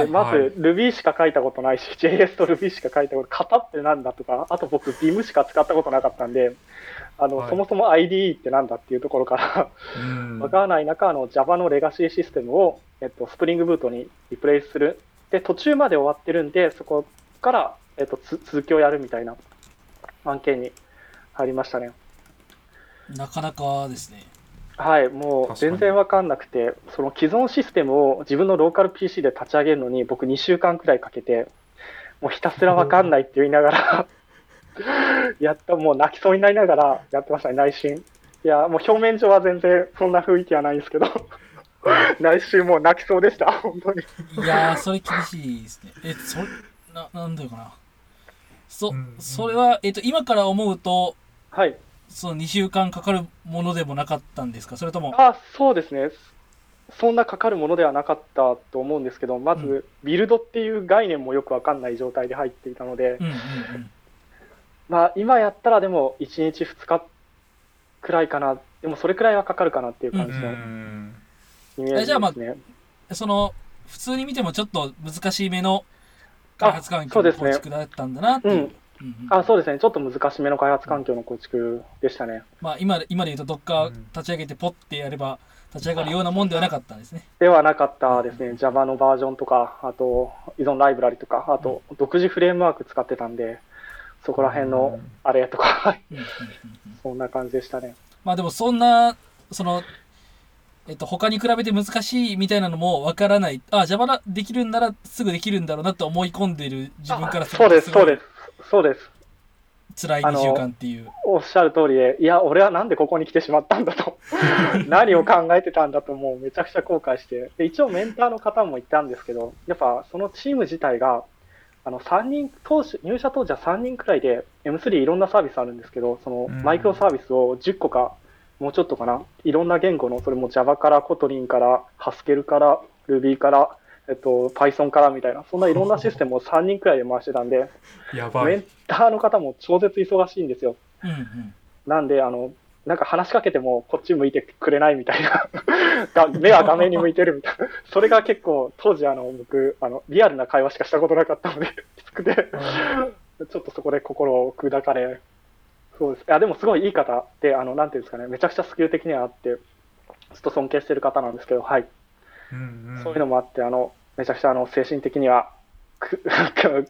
まず Ruby しか書いたことないし、JS と Ruby しか書いたこと、型ってなんだとか、あと僕 Vim しか使ったことなかったんで、そもそも IDE ってなんだっていうところからわからない中、Java のレガシーシステムを、Spring Boot にリプレイする。で、途中まで終わってるんで、そこから、続きをやるみたいな案件に入りましたね。なかなかですね。はい、もう全然わかんなくて、その既存システムを自分のローカル PC で立ち上げるのに僕2週間くらいかけて、もうひたすらわかんないって言いながらやった、もう泣きそうになりながらやってましたね、内心。いや、もう表面上は全然そんな雰囲気はないんですけど内心もう泣きそうでした、本当に。いやー、それ厳しいですね。なんだろうかな。それは、今から思うと、はい。その2週間かかるものでもなかったんですか、それとも。そうですね、そんなかかるものではなかったと思うんですけど、まずビルドっていう概念もよくわかんない状態で入っていたので、まあ、今やったらでも1日2日くらいかな、でもそれくらいはかかるかなっていう感じのイメージですね。じゃあ、まあ、普通に見てもちょっと難しめの開発環境の構築だったんだなっていう。そうですね、ちょっと難しめの開発環境の構築でしたね。まあ、今で言うとどっか立ち上げてポッてやれば立ち上がるようなもんではなかったんですね。ではなかったですね。Java のバージョンとか、あと依存ライブラリとか、あと独自フレームワーク使ってたんで、そこら辺のあれとかそんな感じでしたね。まあ、でもそんな他に比べて難しいみたいなのもわからない、Java できるんならすぐできるんだろうなと思い込んでいる自分からすると、そうです。辛い2週間っていう。おっしゃる通りで、いや、俺はなんでここに来てしまったんだと、何を考えてたんだと、もうめちゃくちゃ後悔して、で、一応メンターの方もいたんですけど、やっぱそのチーム自体が3人当時入社当時は3人くらいで M3 いろんなサービスあるんですけど、そのマイクロサービスを10個かもうちょっとかな、いろんな言語の、それも Java から Kotlin から Haskell から Ruby から、Python からみたいな、そんないろんなシステムを3人くらいで回してたんでやばい、メンターの方も超絶忙しいんですよ、うんうん、なんでなんか話しかけてもこっち向いてくれないみたいな目は画面に向いてるみたいなそれが結構当時僕リアルな会話しかしたことなかったのできつくてちょっとそこで心を砕かれそうです。いやでもすごいいい方でなんていうんですかね、めちゃくちゃスキル的にはあってずっと尊敬してる方なんですけど、はい、うんうん、そういうのもあってめちゃくちゃ精神的には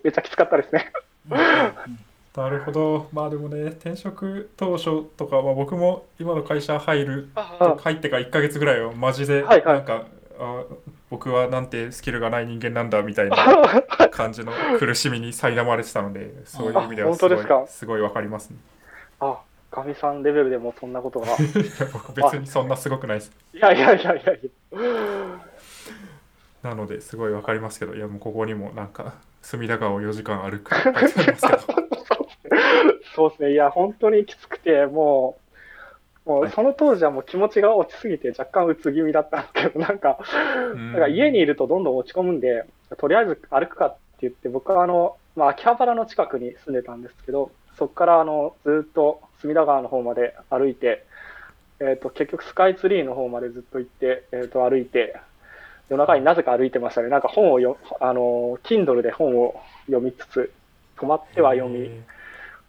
めちゃきつかったですねうん、うんなるほど。まあでもね、転職当初とかは僕も今の会社入ってから1ヶ月ぐらいはマジでなんか、はいはい、僕はなんてスキルがない人間なんだみたいな感じの苦しみに苛まれてたのでそういう意味ではすごいわかりますね。あ、神さんレベルでもそんなことが僕別にそんなすごくないです。いやいやいやいやいやなのですごいわかりますけど、いやもうここにもなんか隅田川を4時間歩く書いてありますけどそうですね。いや本当にきつくてもうその当時はもう気持ちが落ちすぎて若干うつ気味だったんですけど、なんか家にいるとどんどん落ち込むんで、とりあえず歩くかって言って僕はまあ、秋葉原の近くに住んでたんですけど、そこからずっと隅田川の方まで歩いて、結局スカイツリーの方までずっと行って、歩いて夜中になぜか歩いてましたね。なんか本をKindle で本を読みつつ止まっては読み、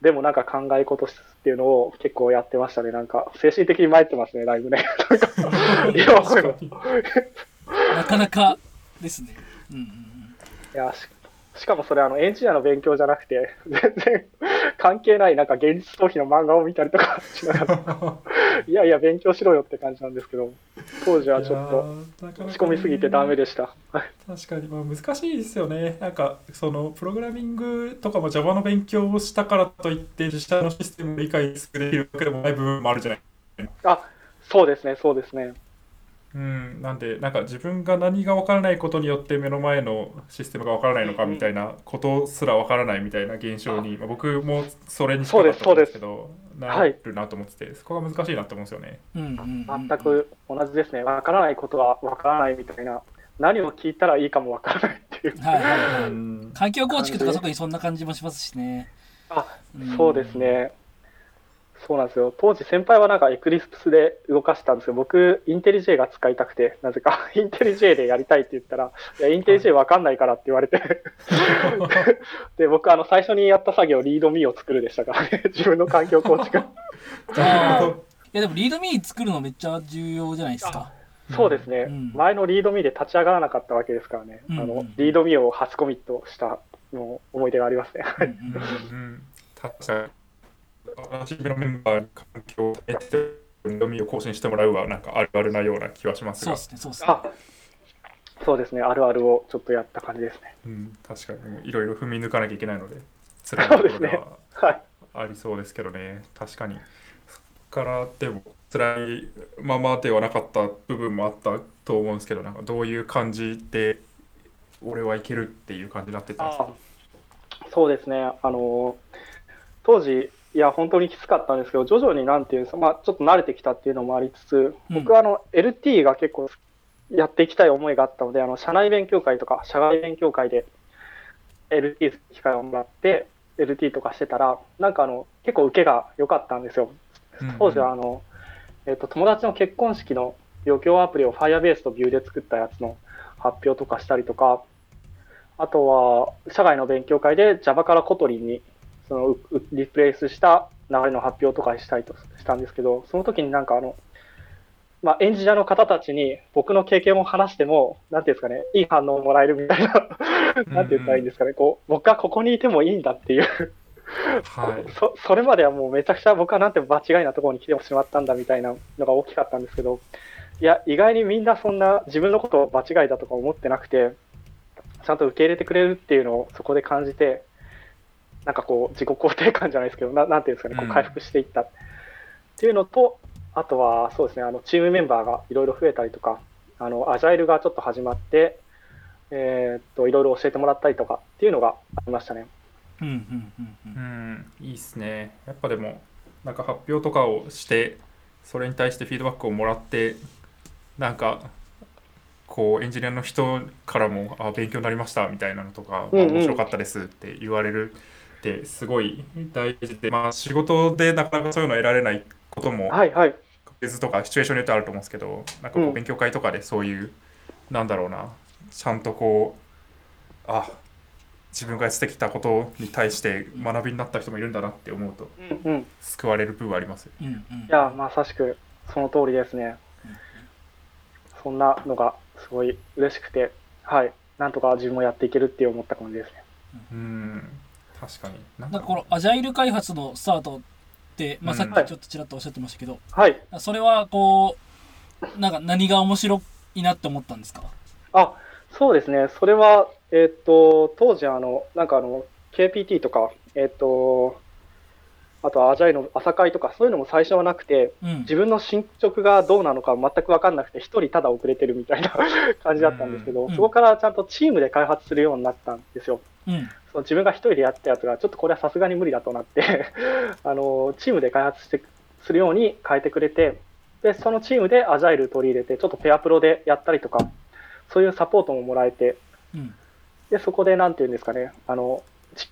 でもなんか考え事っていうのを結構やってましたね。なんか精神的に参ってますね、ライブねなかなかですね、うんうん、いやしかもそれエンジニアの勉強じゃなくて全然関係ないなんか現実逃避の漫画を見たりとかしながらいやいや勉強しろよって感じなんですけど、当時はちょっと仕込みすぎてダメでした。確かに、まあ、難しいですよね。なんかそのプログラミングとかも Java の勉強をしたからといって自社のシステムを理解できるわけでもない部分もあるじゃないですか。あ、そうですねそうですね、うん、なんでなんか自分が何が分からないことによって目の前のシステムが分からないのかみたいなことすら分からないみたいな現象に、まあ、僕もそれに近かったと思うんですけどなるなと思ってて、はい、そこが難しいなと思うんですよね、うんうんうんうん、全く同じですね。分からないことは分からないみたいな、何を聞いたらいいかも分からないっていう、はいはいはい、うん、環境構築とか特にそんな感じもしますしね。あ、そうですね、うん、そうなんですよ。当時先輩はなんかエクリプスで動かしたんですけど、僕インテリ J が使いたくてなぜかインテリ J でやりたいって言ったら、いやインテリ J わかんないからって言われてで僕最初にやった作業リードミーを作るでしたからね自分の環境構築いやでもリードミー作るのめっちゃ重要じゃないですか。そうですね、うん、前のリードミーで立ち上がらなかったわけですからね、うんうん、リードミーを初コミットしたの思い出がありますねうんうん、うん、確かに新規のメンバーに環境を得て読みを更新してもらうはなんかあるあるなような気はしますが、そうですね、あるあるをちょっとやった感じですね、うん、確かにいろいろ踏み抜かなきゃいけないので辛いところがありそうですけど ね、はい、確かにそこからでも辛いままではなかった部分もあったと思うんですけど、なんかどういう感じで俺はいけるっていう感じになってたんですか。そうですね、当時いや本当にきつかったんですけど、徐々になんていうんですか、まあ、ちょっと慣れてきたっていうのもありつつ、僕はLT が結構やっていきたい思いがあったので、社内勉強会とか社外勉強会で LT の機会をもらって LT とかしてたら、なんか結構受けが良かったんですよ。当時は友達の結婚式の余興アプリを Firebase と Vue で作ったやつの発表とかしたりとか、あとは社外の勉強会で Java から Kotlin にそのリプレイスした流れの発表とかしたりとしたんですけど、その時になんかまあ、エンジニアの方たちに僕の経験を話してもなんていうんですかね、いい反応をもらえるみたいななんて言ったらいいんですかね、こう僕はここにいてもいいんだっていうはい、それまではもうめちゃくちゃ僕はなんて間違いなところに来てしまったんだみたいなのが大きかったんですけど、いや意外にみんなそんな自分のことを間違いだとか思ってなくて、ちゃんと受け入れてくれるっていうのをそこで感じて、なんかこう自己肯定感じゃないですけど、なんていうんですかね、こう回復していったっていうのと、あとはそうですね、チームメンバーがいろいろ増えたりとか、アジャイルがちょっと始まって、いろいろ教えてもらったりとかっていうのがありましたね。うんうんうんうん、いいですね。やっぱでもなんか発表とかをしてそれに対してフィードバックをもらってなんかこうエンジニアの人からもあ勉強になりましたみたいなのとか、うんうん、面白かったですって言われるってすごい大事で、まあ、仕事でなかなかそういうの得られないこともフェーズとかシチュエーションによってあると思うんですけど、なんかこう勉強会とかでそういう、うん、なんだろうな、ちゃんとこう自分がやってきたことに対して学びになった人もいるんだなって思うと、うんうん、救われる部分はありますよ、うんうん、いやまさしくその通りですね、うんうん、そんなのがすごい嬉しくて、はい、なんとか自分もやっていけるって思った感じですね。うん、確かに。なんかこのアジャイル開発のスタートって、まあ、さっきちょっとちらっとおっしゃってましたけど、はい、それはこうなんか何が面白いなって思ったんですか？あ、そうですね。それは当時なんかKPT とか、あとはアジャイルの朝会とかそういうのも最初はなくて、うん、自分の進捗がどうなのか全く分かんなくて一人ただ遅れてるみたいな感じだったんですけど、うん、そこからちゃんとチームで開発するようになったんですよ、うん、その自分が一人でやったやつがちょっとこれはさすがに無理だとなってチームで開発するように変えてくれて、でそのチームでアジャイル取り入れてちょっとペアプロでやったりとかそういうサポートももらえて、うん、でそこでなんていうんですかね、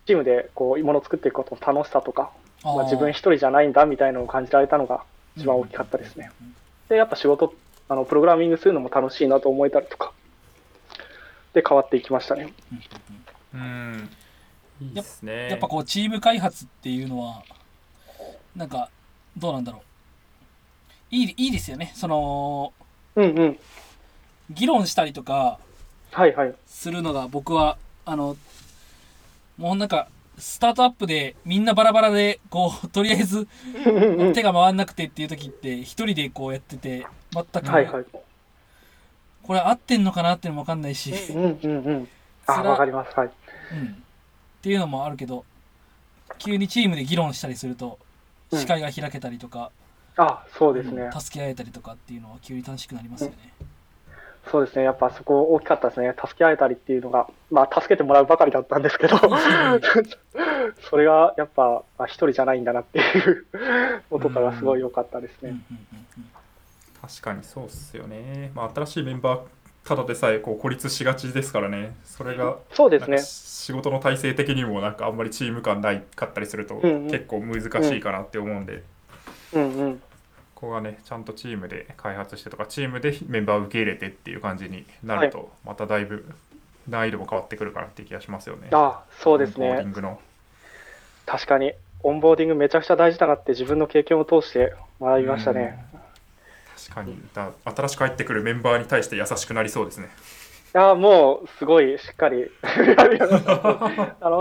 チームでこうものを作っていくことの楽しさとか、まあ、自分一人じゃないんだみたいなのを感じられたのが一番大きかったですね、うん、でやっぱ仕事プログラミングするのも楽しいなと思えたりとかで変わっていきましたね、うんうん、いいですね。やっぱこうチーム開発っていうのはなんかどうなんだろう、いいですよね。その、うんうん、議論したりとかはいはい、するのが僕はもうなんかスタートアップでみんなバラバラでこうとりあえず手が回んなくてっていう時って一人でこうやってて全く、はいはい、これ合ってんのかなっていうのも分かんないし、うんうんうん、あ分かります、はい、うん、っていうのもあるけど急にチームで議論したりすると視界が開けたりとか、うん、あそうですね、助け合えたりとかっていうのは急に楽しくなりますよね、うん、そうですね。やっぱそこ大きかったですね。助け合えたりっていうのが、まあ助けてもらうばかりだったんですけどそれがやっぱ一人じゃないんだなっていう音からすごい良かったですね、うんうんうんうん、確かにそうっすよね、まあ、新しいメンバーただでさえこう孤立しがちですからね。それがそうですね、仕事の体制的にもなんかあんまりチーム感ないかったりすると結構難しいかなって思うんで、うんうん、うんうん、ここがねちゃんとチームで開発してとかチームでメンバーを受け入れてっていう感じになると、はい、まただいぶ難易度も変わってくるかなって気がしますよね。あそうですね、オンボーディングの確かにオンボーディングめちゃくちゃ大事だなって自分の経験を通して学びましたね。確かに新しく入ってくるメンバーに対して優しくなりそうですね。いやもうすごいしっかり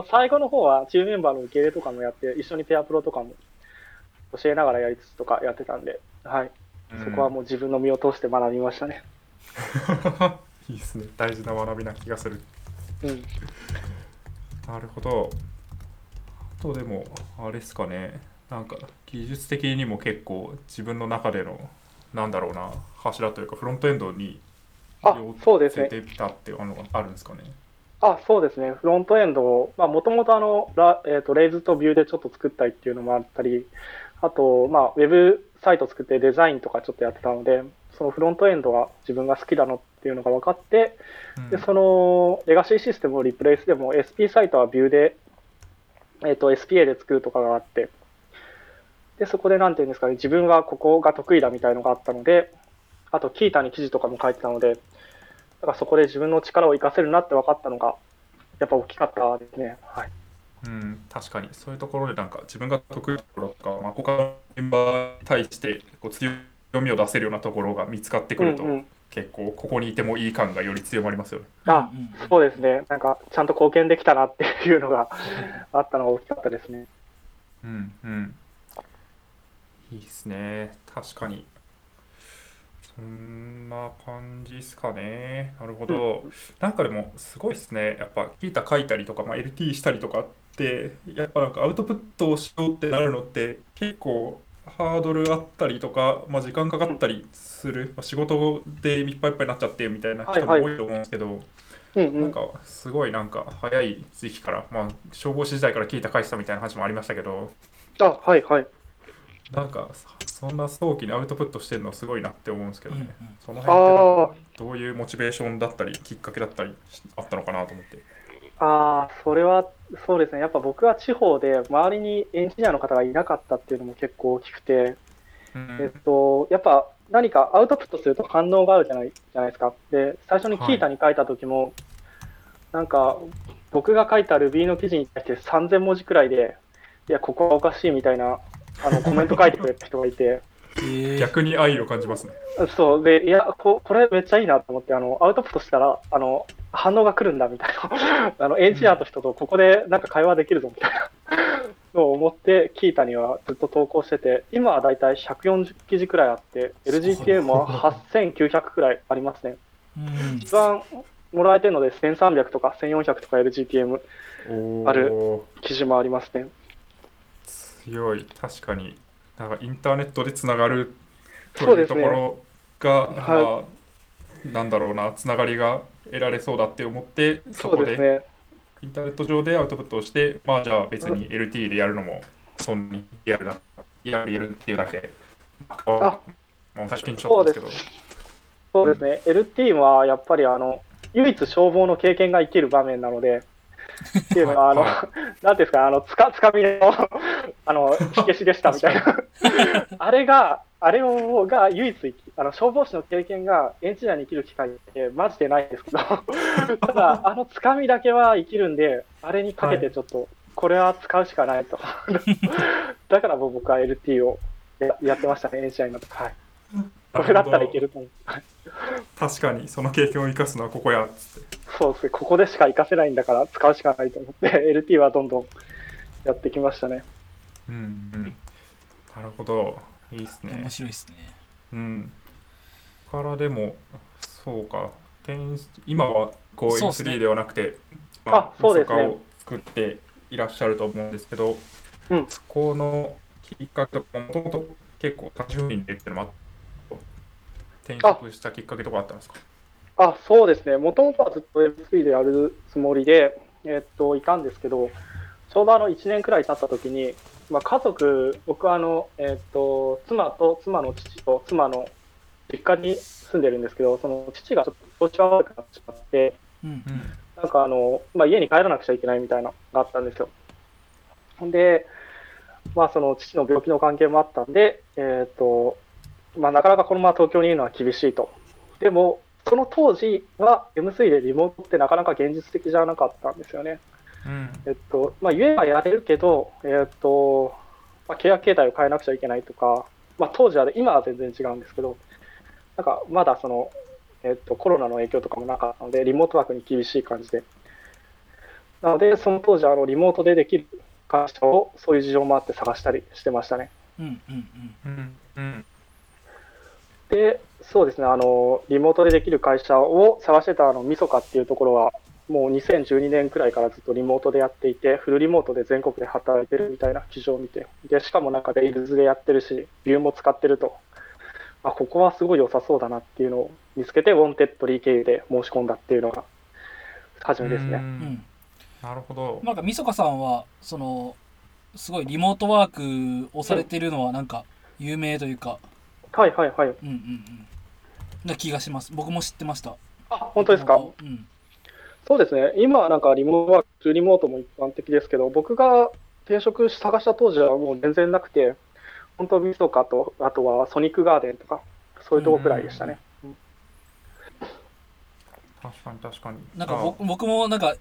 最後の方はチームメンバーの受け入れとかもやって一緒にペアプロとかも教えながらやりつつとかやってたんで、はい、うん、そこはもう自分の身を通して学びましたねいいですね、大事な学びな気がする、うん、なるほど。あとでもあれですかね、なんか技術的にも結構自分の中でのなんだろうな柱というかフロントエンドに寄せてきたっていうのがあるんですかね。あそうですね、フロントエンドをもともと Rails と Vue でちょっと作ったりっていうのもあったり、あと、まあ、ウェブサイト作ってデザインとかちょっとやってたので、そのフロントエンドが自分が好きだのっていうのが分かって、うん、でそのレガシーシステムをリプレイスでも SP サイトは Vue で、SPA で作るとかがあって、でそこでなんていうんですかね、自分はここが得意だみたいなのがあったので、あとキータに記事とかも書いてたので、だからそこで自分の力を活かせるなって分かったのがやっぱ大きかったですね、はい、うん、確かにそういうところでなんか自分が得意なところとか、まあ、他のメンバーに対してこう強みを出せるようなところが見つかってくると、うんうん、結構ここにいてもいい感がより強まりますよね。あ、そうですね、なんかちゃんと貢献できたなっていうのがあったのが大きかったですね。うんうん、いいですね、確かにそんな感じですかね。なるほど、うん、なんかでもすごいですね、やっぱキータ書いたりとか、まあ、LT したりとかでやっぱなんかアウトプットをしようってなるのって結構ハードルあったりとか、まあ、時間かかったりする、まあ、仕事でいっぱいいっぱいになっちゃってみたいな人も多いと思うんですけど、はいはい、うんうん、なんかすごいなんか早い時期から、まあ、消防士時代から聞いた会社みたいな話もありましたけど、あ、はいはい、なんかそんな早期にアウトプットしてるのすごいなって思うんですけどね、うんうん、その辺ってどういうモチベーションだったりきっかけだったりあったのかなと思って。ああ、それはそうですね。やっぱ僕は地方で周りにエンジニアの方がいなかったっていうのも結構大きくて、うん、やっぱ何かアウトプットすると反応があるじゃないですか。で、最初にキータに書いた時も、はい、なんか僕が書いた Ruby の記事に対して3000文字くらいで、いやここはおかしいみたいなコメント書いてくれた人がいて逆に愛を感じますね。そうで、いや これめっちゃいいなと思って、アウトプットしたら反応が来るんだみたいなエンジニアの人とここでなんか会話できるぞみたいなのを思ってキータにはずっと投稿してて、今はだいたい140記事くらいあって LGTM は8900くらいありますね。一番もらえてるので1300とか1400とか LGTM ある記事もありますね。強い。確かになんかインターネットでつながるというところが、ね、はい、なんだろうな、つながりが得られそうだって思って、そこで、ね、インターネット上でアウトプットをして、まあ、じゃあ別に LT でやるのもそんなにリアルなやるっていうだけで、あ、もう最近ちょっとですけど、そうですね、LT はやっぱり唯一消防の経験が生きる場面なのでっていうのはなんていうんですか、つかみ の火消しでしたみたいなあれが唯一消防士の経験がエンジニアに生きる機会ってマジでないんですけどただつかみだけは生きるんで、あれにかけてちょっとこれは使うしかないとだから僕は LT をやってましたね、エンジニアになって。はい、これだったらいけると思う確かにその経験を生かすのはここやつって。そうですね、ここでしか生かせないんだから使うしかないと思ってLT はどんどんやってきましたね。うんうん、なるほど、いいですね。面白いですね。うん。からでもそうか、今はこう M3 ではなくて、まあ、Misocaを作っていらっしゃると思うんですけど、うん、そこのきっかけとかもともと結構単純にできてるのもあって、転職したきっかけとかあったんですか？あ、そうですね、もともとはずっと M3 でやるつもりで、いたんですけど、ちょうど1年くらい経った時に、まあ、家族、僕は妻と妻の父と妻の実家に住んでるんですけど、その父がちょっと調子が悪くなってしまって、うんうん、なんかまあ、家に帰らなくちゃいけないみたいなのがあったんですよ。で、まあ、その父の病気の関係もあったんで、まあ、なかなかこのまま東京にいるのは厳しいと。でもその当時は M3 でリモートってなかなか現実的じゃなかったんですよね。うん、まあ、言えばやれるけど、まあ、契約形態を変えなくちゃいけないとか、まあ、当時は今は全然違うんですけど、なんかまだその、コロナの影響とかもなかったのでリモートワークに厳しい感じで、なのでその当時はリモートでできる会社をそういう事情もあって探したりしてましたね。うんうんうんうん。で、そうですね、リモートでできる会社を探してたMisocaっていうところはもう2012年くらいからずっとリモートでやっていて、フルリモートで全国で働いてるみたいな記事を見て、でしかもなんかレイルズでやってるし Vue も使ってると、あ、ここはすごい良さそうだなっていうのを見つけて、ウォンテッドリー経由で申し込んだっていうのが初めですね。うん、なるほど。なんかMisocaさんはそのすごいリモートワークをされてるのはなんか有名というか、はいはいはい、うんうんうん、な気がします。僕も知ってました。あ、本当ですか？うん、そうですね。今はなんかリモートワーク、リモートも一般的ですけど、僕が転職探した当時はもう全然なくて、本当Misocaとあとはソニックガーデンとかそういうとこくらいでしたね。うんうん、確かに確かに。なんか僕もなんか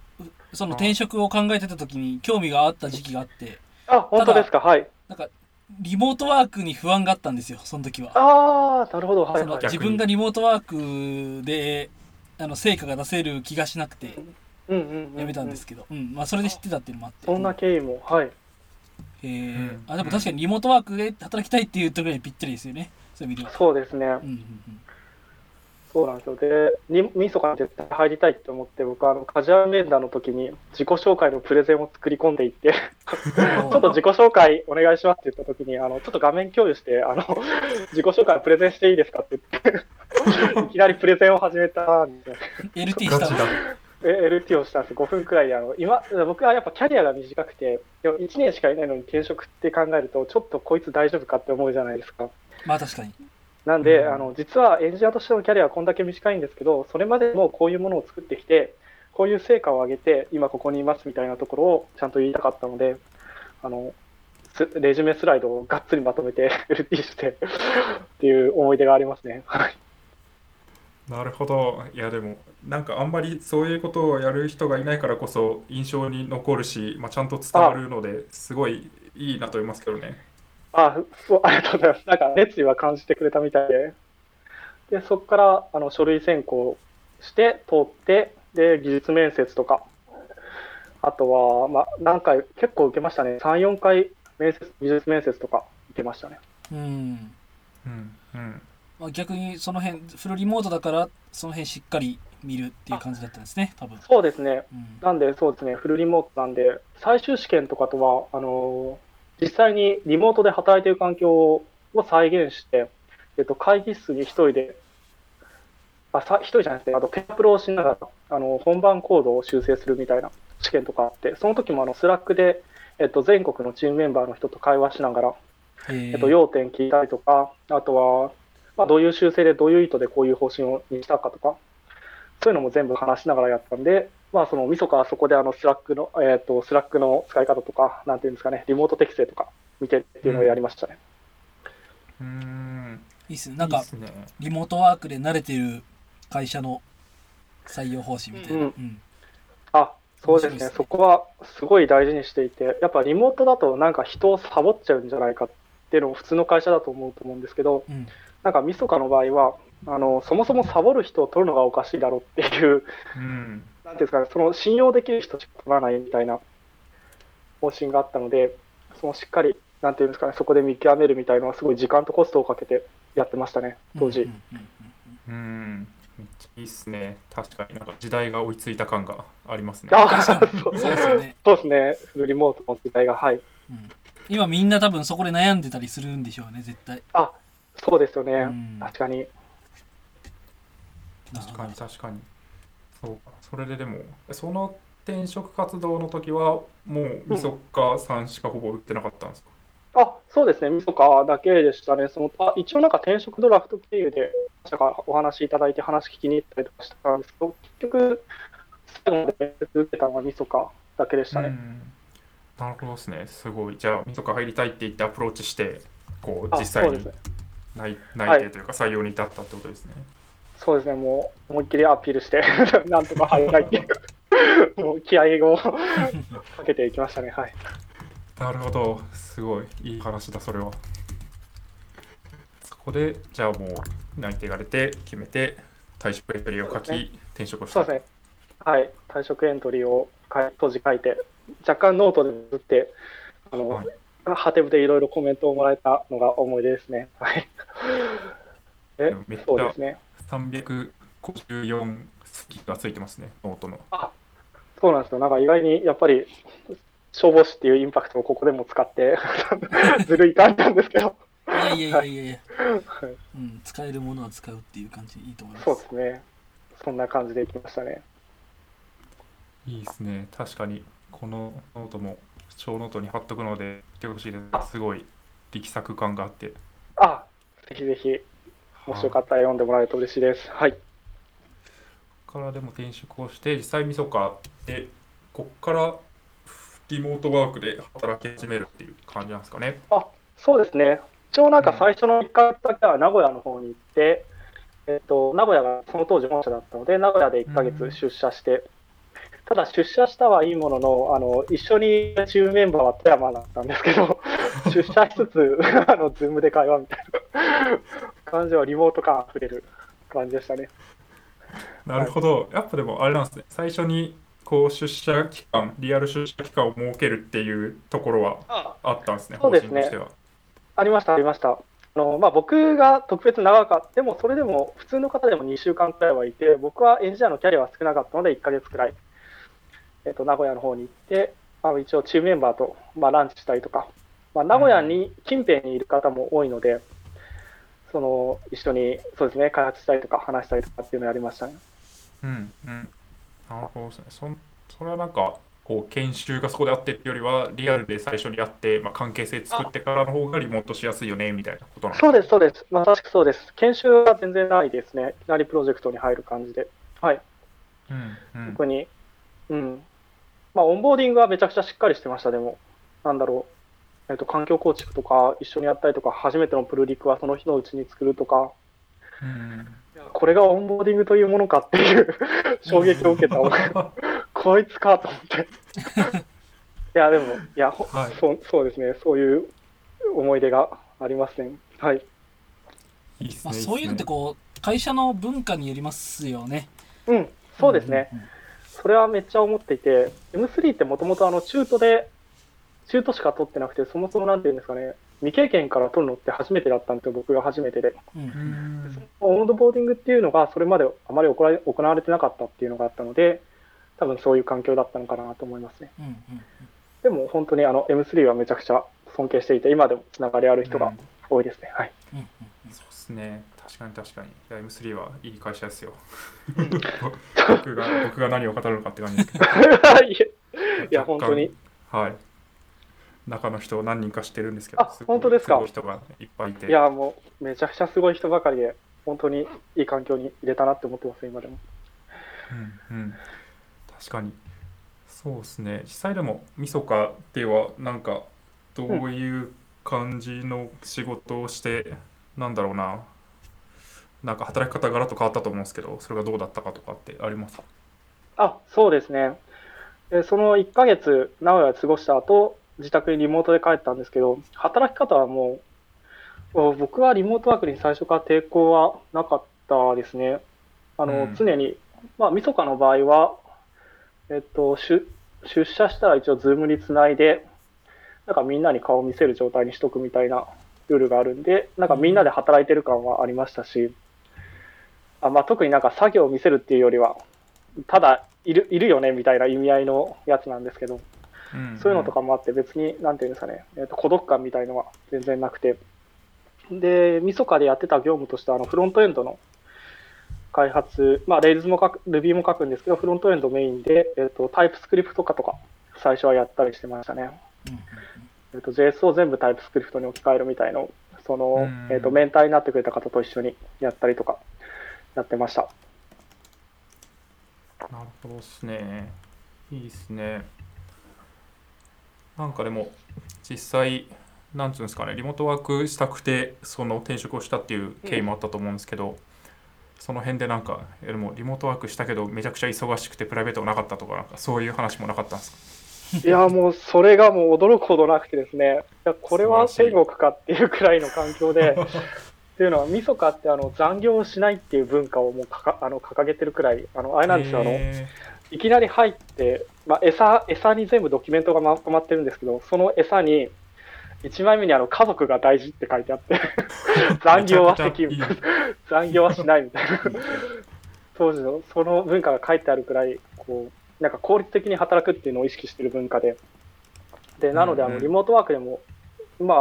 その転職を考えてた時に興味があった時期があって。あ、本当ですか？はい。なんかリモートワークに不安があったんですよ、その時は。ああ、なるほど、はいはい。自分がリモートワークで成果が出せる気がしなくてやめたんですけど、うん、まあそれで知ってたっていうのもあって、そんな経緯も、はい。あ、でも確かにリモートワークで働きたいっていうところにぴったりですよね、そういう意味では。そうですね、うんうんうん、そうなんですよ。でMisocaに絶対入りたいって思って、僕はカジュアル面談の時に自己紹介のプレゼンを作り込んでいってちょっと自己紹介お願いしますって言った時にちょっと画面共有して自己紹介のプレゼンしていいですかって言っていきなりプレゼンを始めたんでLTしたんです LT をしたんです。5分くらいで、今僕はやっぱキャリアが短くて、でも1年しかいないのに転職って考えると、ちょっとこいつ大丈夫かって思うじゃないですか。まあ確かに。なんで、実はエンジニアとしてのキャリアはこんだけ短いんですけど、それまでもこういうものを作ってきて、こういう成果を上げて今ここにいますみたいなところをちゃんと言いたかったので、レジュメスライドをがっつりまとめてLT してっていう思い出がありますね。はい。なるほど。いやでもなんかあんまりそういうことをやる人がいないからこそ印象に残るし、まあ、ちゃんと伝わるのですごいいいなと思いますけどね。ありがとうございます。なんか熱意は感じてくれたみたいで、でそこから書類選考して通って、で技術面接とか、あとは、まあ、何回結構受けましたね。 3,4 回技術面接とか受けましたね。うんうんうん。逆にその辺フルリモートだからその辺しっかり見るっていう感じだったんですね、多分。そうですね、うん、なんでそうですね、フルリモートなんで最終試験とかとは実際にリモートで働いている環境を再現して、会議室に一人で一人じゃなくてペアプロをしながら本番コードを修正するみたいな試験とかあって、その時もスラックで、全国のチームメンバーの人と会話しながら、要点聞いたりとか、あとはどういう修正でどういう意図でこういう方針にしたかとか、そういうのも全部話しながらやったんで、そのMisocaはそこでスラックの使い方とか、なんていうんですかね、リモート適性とか見てっていうのをやりましたね。いいっすね。なんかリモートワークで慣れてる会社の採用方針みたいな。そうですね。そこはすごい大事にしていて、やっぱリモートだとなんか人をサボっちゃうんじゃないかっていうのを普通の会社だと思うんですけど、なんかMisocaの場合はそもそもサボる人を取るのがおかしいだろうっていう、なんていうんですかね、その信用できる人しか取らないみたいな方針があったので、そのしっかりなんていうんですかね、そこで見極めるみたいなのはすごい時間とコストをかけてやってましたね、当時。いいっすね。確かになんか時代が追いついた感がありますね。そうですね。そうですね。フルリモートの時代が、はい。今みんな多分そこで悩んでたりするんでしょうね、絶対。そうですよね。確かに。確かに。そうか。それででもその転職活動の時はもうMisocaさんしかほぼ売ってなかったんですか？そうですね、Misocaだけでしたね。一応なんか転職ドラフト経由でお話いただいて話聞きに行ったりとかしたんですけど、結局最後まで受けたのはMisocaだけでしたね。なるほどですね。すごい。じゃあMisoca入りたいって言ってアプローチして、こう実際に内定というか採用に至ったってことですね。そうですね、もう思いっきりアピールしてなんとか入りたいっていうもう気合をかけていきましたね。はい。なるほど、すごいいい話だ、それは。そこでじゃあもう内定が出て決めて退職エントリーを書き、転職をした。そうですね。はい、退職エントリーを当時書いて、若干ノートで打ってハテブでいろいろコメントをもらえたのが思い出ですね。はい。めっちゃそうですね。354スキがついてますね、ノートの。そうなんですよ。なんか意外にやっぱり消防士っていうインパクトをここでも使ってずるい感じなんですけどいや、使えるものは使うっていう感じでいいと思います。そうですね、そんな感じでいきましたね。いいですね。確かにこのノートも小ノートに貼っとくので見てほしいです。すごい力作感があって、ぜひぜひもしよかったら読んでもらえると嬉しいです。はい。ここからでも転職をして、実際Misocaでこっからリモートワークで働き始めるっていう感じなんですかね。そうですね。一応なんか最初の1回だけは名古屋の方に行って、名古屋がその当時本社だったので、名古屋で1ヶ月出社して、ただ出社したはいいものの、一緒にチームメンバーは富山だったんですけど出社しつつZoom で会話みたいな感じはリモート感あふれる感じでしたね。なるほど、はい。やっぱでもあれなんですね、最初にこう出社期間、リアル出社期間を設けるっていうところはあったんですね。そうですね。ありました。僕が特別長かった。でもそれでも普通の方でも2週間くらいはいて、僕はエンジニアのキャリアは少なかったので1ヶ月くらい、名古屋の方に行って、一応チームメンバーと、ランチしたりとか、名古屋に近辺にいる方も多いので、一緒にそうですね、開発したりとか話したりとかっていうのをやりましたね。なるほどですね。それはなんかこう研修がそこであってってよりはリアルで最初にやって、まあ、関係性作ってからの方がリモートしやすいよねみたいなことなんですか？そうですそうです、まさしくそうです。研修は全然ないですね。いきなりプロジェクトに入る感じで、はい、うんうん、特に、うん、まあオンボーディングはめちゃくちゃしっかりしてました。でもなんだろう、環境構築とか一緒にやったりとか、初めてのプルリクはその日のうちに作るとか、うん、これがオンボーディングというものかっていう衝撃を受けたこいつかと思っていやでもいや、はい、そうですね、そういう思い出がありますね。はい、まあ、そういうのってこう会社の文化によりますよね。うんそうですね、うんうんうん、それはめっちゃ思っていて、 M3 ってもともと中途しか取ってなくて、そもそもなんていうんですかね、未経験から取るのって初めてだったんですよ、僕が初めてで。うん、オンボーディングっていうのがそれまであまり行われてなかったっていうのがあったので、多分そういう環境だったのかなと思いますね。うんうんうん、でも本当にM3 はめちゃくちゃ尊敬していて、今でもつながりある人が多いですね。うんはいうんうん、そうですね。確かに。いや M3 はいい会社ですよ。僕が何を語るのかって感じですけど。いや本当に。はい。中の人を何人か知ってるんですけど、本当ですか？すごい人がいっぱいいて、いやもうめちゃくちゃすごい人ばかりで、本当にいい環境に入れたなって思ってます今でも。うんうん、確かにそうですね。実際でもMisocaではなんかどういう感じの仕事をして、うん、なんだろうな、なんか働き方がガラッと変わったと思うんですけど、それがどうだったかとかってありますか？あ、そうですね。その1ヶ月名古屋で過ごした後、自宅にリモートで帰ったんですけど、働き方はもう僕はリモートワークに最初から抵抗はなかったですね。うん、常に、まあ、Misocaの場合は、出社したら一応 Zoom につないで、なんかみんなに顔を見せる状態にしとくみたいなルールがあるんで、なんかみんなで働いてる感はありましたし、まあ、特になんか作業を見せるっていうよりは、ただいるよねみたいな意味合いのやつなんですけど、そういうのとかもあって、別に何て言うんですかね、孤独感みたいのは全然なくて、でMisocaでやってた業務としてはフロントエンドの開発、まあ Rails もRuby も書くんですけど、フロントエンドメインでTypeScript とか最初はやったりしてましたね。JS を全部 TypeScript に置き換えるみたいの、そのメンターになってくれた方と一緒にやったりとかやってました。なるほどですね。いいですね。なんかでも実際なんていうんですかね、リモートワークしたくてその転職をしたっていう経緯もあったと思うんですけど、その辺でなんかでもリモートワークしたけどめちゃくちゃ忙しくてプライベートもなかったとか、なんかそういう話もなかったんですか？いやもうそれがもう驚くほどなくてですね、いやこれは天国かっていうくらいの環境でっていうのはMisocaって残業をしないっていう文化をもう掲げてるくらい、あれなんですよ、いきなり入って、まあ、餌に全部ドキュメントがまとまってるんですけど、その餌に1枚目に家族が大事って書いてあって残業は責務残業はしないみたいな当時のその文化が書いてあるくらい、こうなんか効率的に働くっていうのを意識している文化で、なのでリモートワークでも、まあ、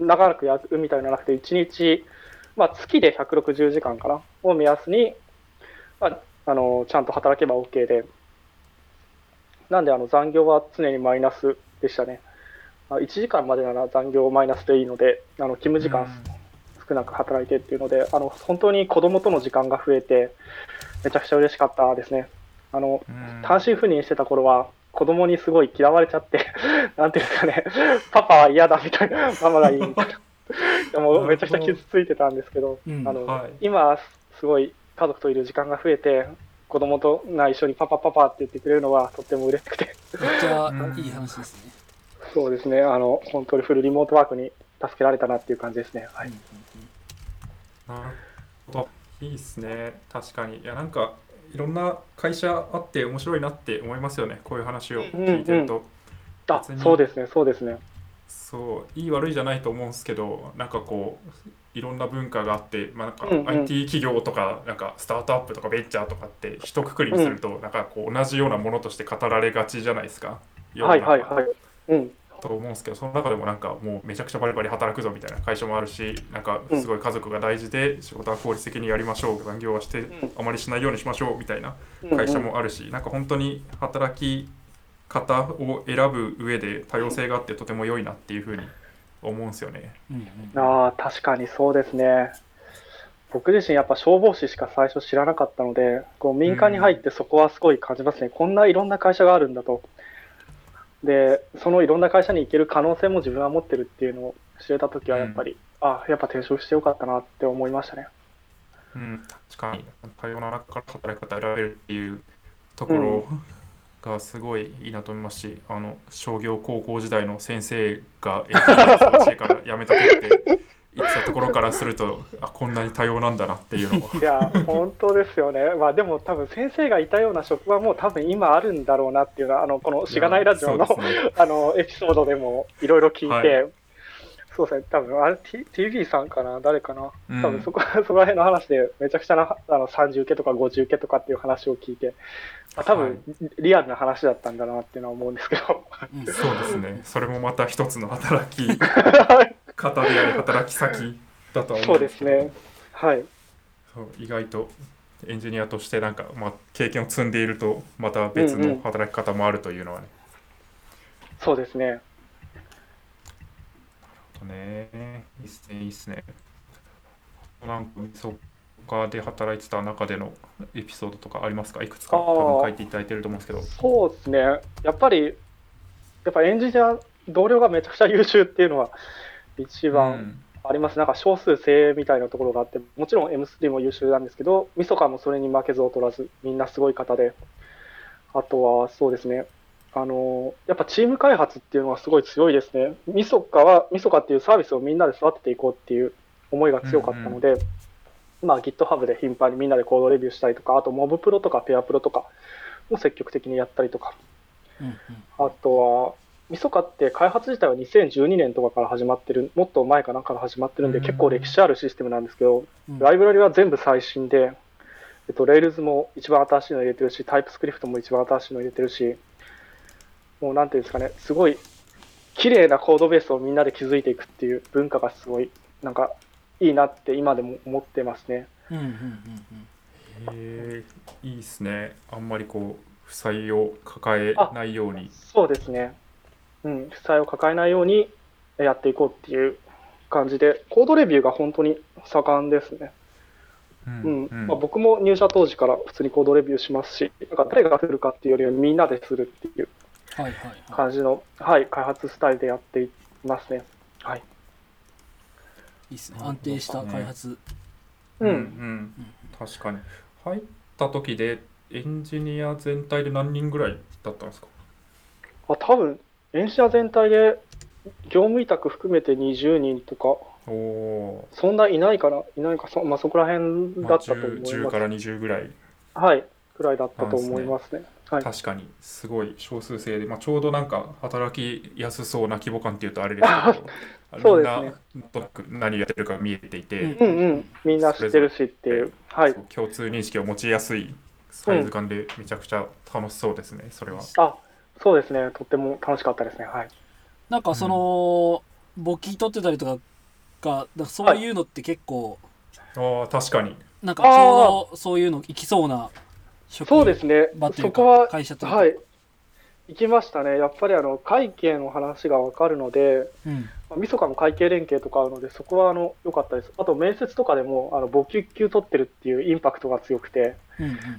長らくやるみたいなのなくて、1日、まあ、月で160時間かなを目安に、まあ、ちゃんと働けば OK で、なんで残業は常にマイナスでしたね。1時間までなら残業マイナスでいいので、勤務時間少なく働いてっていうので、本当に子供との時間が増えてめちゃくちゃ嬉しかったですね。単身赴任してた頃は子供にすごい嫌われちゃってなんていうんですかね、パパは嫌だみたいな、ママがいいみたいなもうめちゃくちゃ傷ついてたんですけど、はい、今すごい家族といる時間が増えて、子供と一緒にパパパパって言ってくれるのはとっても嬉しくて、めっちゃいい話ですね。そうですね、本当にフルリモートワークに助けられたなっていう感じですね。はい、なるほど、いいですね。確かに、いやなんかいろんな会社あって面白いなって思いますよね、こういう話を聞いてると。あ、そうですねそうですね。そういい悪いじゃないと思うんですけど、なんかこういろんな文化があって、まあ、なんか IT 企業とか、なんかスタートアップとかベンチャーとかって一括りにすると、なんかこう同じようなものとして語られがちじゃないですか。はいはいはい。うん、と思うんですけど、その中でもなんかもうめちゃくちゃバリバリ働くぞみたいな会社もあるし、なんかすごい家族が大事で仕事は効率的にやりましょう、残業はしてあまりしないようにしましょうみたいな会社もあるし、なんか本当に働き方を選ぶ上で多様性があってとても良いなっていうふうに思うんですよね。ああ、確かにそうですね。僕自身やっぱ消防士しか最初知らなかったので、こう民間に入ってそこはすごい感じますね。こんないろんな会社があるんだと。で、そのいろんな会社に行ける可能性も自分は持ってるっていうのを知れたときはやっぱり、やっぱ転職してよかったなって思いましたね。うん、確かに多様な中から働き方を選べるっていうところがすごいいいなと思いますし、あの商業高校時代の先生が忙しいから辞めたときって言ってたところからするとこんなに多様なんだなっていうのは。いや本当ですよね。まあでも多分先生がいたような職場も多分今あるんだろうなっていうのは、あのこのしがないラジオの、あのエピソードでもいろいろ聞いて、はい、そうですね、多分あれ TV さんかな、誰かな、多分そこら辺の話でめちゃくちゃな、あの30系とか50系とかっていう話を聞いて、まあ、多分リアルな話だったんだなっていうのは思うんですけど、はい、そうですね、それもまた一つの働き方であり働き先だとは思うんですけど、そうですね、はい、そう意外とエンジニアとしてなんか、まあ、経験を積んでいるとまた別の働き方もあるというのはね、そうですね、いいっすね、いいっすね。なんかMisocaで働いてた中でのエピソードとかありますか？いくつか多分書いていただいてると思うんですけど。そうですね、やっぱエンジニア同僚がめちゃくちゃ優秀っていうのは一番あります、なんか少数精鋭みたいなところがあって、もちろん M3 も優秀なんですけど、Misocaもそれに負けず劣らずみんなすごい方で、あとはそうですね、やっぱチーム開発っていうのはすごい強いですね。Misocaっていうサービスをみんなで育てていこうっていう思いが強かったので、GitHub で頻繁にみんなでコードレビューしたりとか、あとモブプロとかペアプロとかも積極的にやったりとか、あとはMisocaって開発自体は2012年とかから始まってる、もっと前かなんかから始まってるんで、結構歴史あるシステムなんですけど、ライブラリは全部最新で、Rails も一番新しいの入れてるし、TypeScript も一番新しいの入れてるし、もうなんていうんですかね、すごい綺麗なコードベースをみんなで築いていくっていう文化がすごいなんかいいなって今でも思ってますね。いいですね。あんまりこう負債を抱えないように。そうですね、負債を抱えないようにやっていこうっていう感じで、コードレビューが本当に盛んですね。僕も入社当時から普通にコードレビューしますし、なんか誰がするかっていうよりはみんなでするっていう感じの、開発スタイルでやっていますね。はい。いいですね。安定した開発。確かに。入った時でエンジニア全体で何人ぐらいだったんですか？多分エンジニア全体で業務委託含めて20人とか。そんないないかな、そこら辺だったと思います。10から20ぐらい。はい、くらいだったと思いますね。確かにすごい少数制で、ちょうどなんか働きやすそうな規模感っていうとあれですけど、そうですね、みんな何やってるか見えていて、みんな知ってるしっていう、共通認識を持ちやすいサイズ感でめちゃくちゃ楽しそうですね、それは。そうですね、とっても楽しかったですね。はい。なんかその簿記取ってたりとか、そういうのって結構、確かになんかちょうどそういうのいきそうな。そうですね、そこは会社と行きましたね。やっぱり会計の話が分かるので、Misocaも会計連携とかあるので、そこは良かったです。あと面接とかでも簿記1級取ってるっていうインパクトが強くて、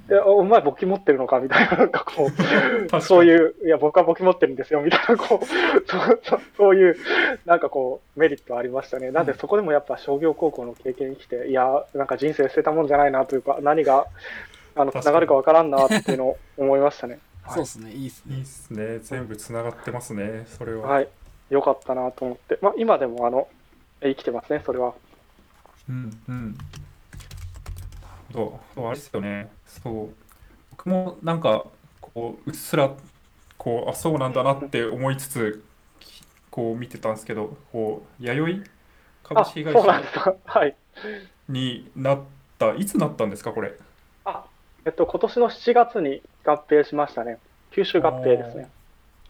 でお前簿記持ってるのかみたいな、なんかこうそういう、いや僕は簿記持ってるんですよみたいな、こうそういうなんかこうメリットありましたね。なんでそこでもやっぱ商業高校の経験に来て、いやなんか人生捨てたもんじゃないなというか、何がつながるかわからんなっていうのを思いましたね。そうですね、いいですね。全部つながってますね、それは。はい、よかったなと思って、今でも生きてますね、それは。あれですよね。そう、僕もなんかこううっすらこうそうなんだなって思いつつこう見てたんですけど、こう弥生株式会社になった、いつなったんですかこれ？今年の7月に合併しましたね。吸収合併ですね。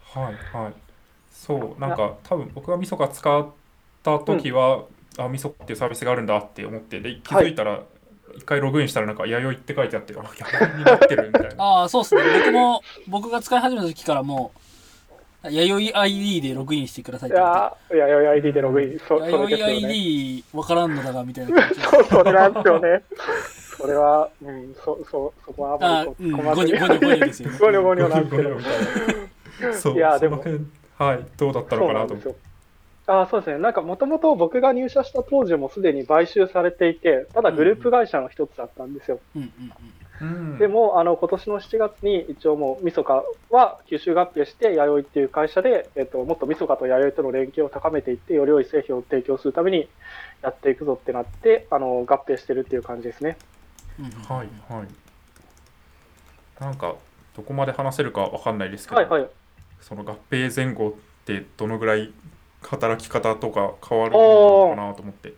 はいはい。そうなんか多分僕がMisoca使った時は、うん、あMisocaっていうサービスがあるんだって思ってで気づいたら、はい一回ログインしたらなんか弥生って書いてあって弥生になってるみたいな。ああそうですね。僕が使い始めた時からもう弥生 ID でログインしてくださいって言って。いや弥生 ID でログイン。弥生 ID わからんのだがみたいな感じ。そうそれなんですよね。それはうんそこはあまり困ってない。ゴニョですよね。ゴニョなんですけどみたいな。そう。いやでもはいどうだったのかなと思って。ああそうですね、なんかもともと僕が入社した当時もすでに買収されていて、ただグループ会社の一つだったんですよ。うんうんうん、でも今年の7月に一応もうMisocaは吸収合併して弥生っていう会社で、もっとMisocaと弥生との連携を高めていってより良い製品を提供するためにやっていくぞってなって合併してるっていう感じですね。はいはい。なんかどこまで話せるかわかんないですけど、はいはい、その合併前後ってどのぐらい働き方とか変わるのかなと思って。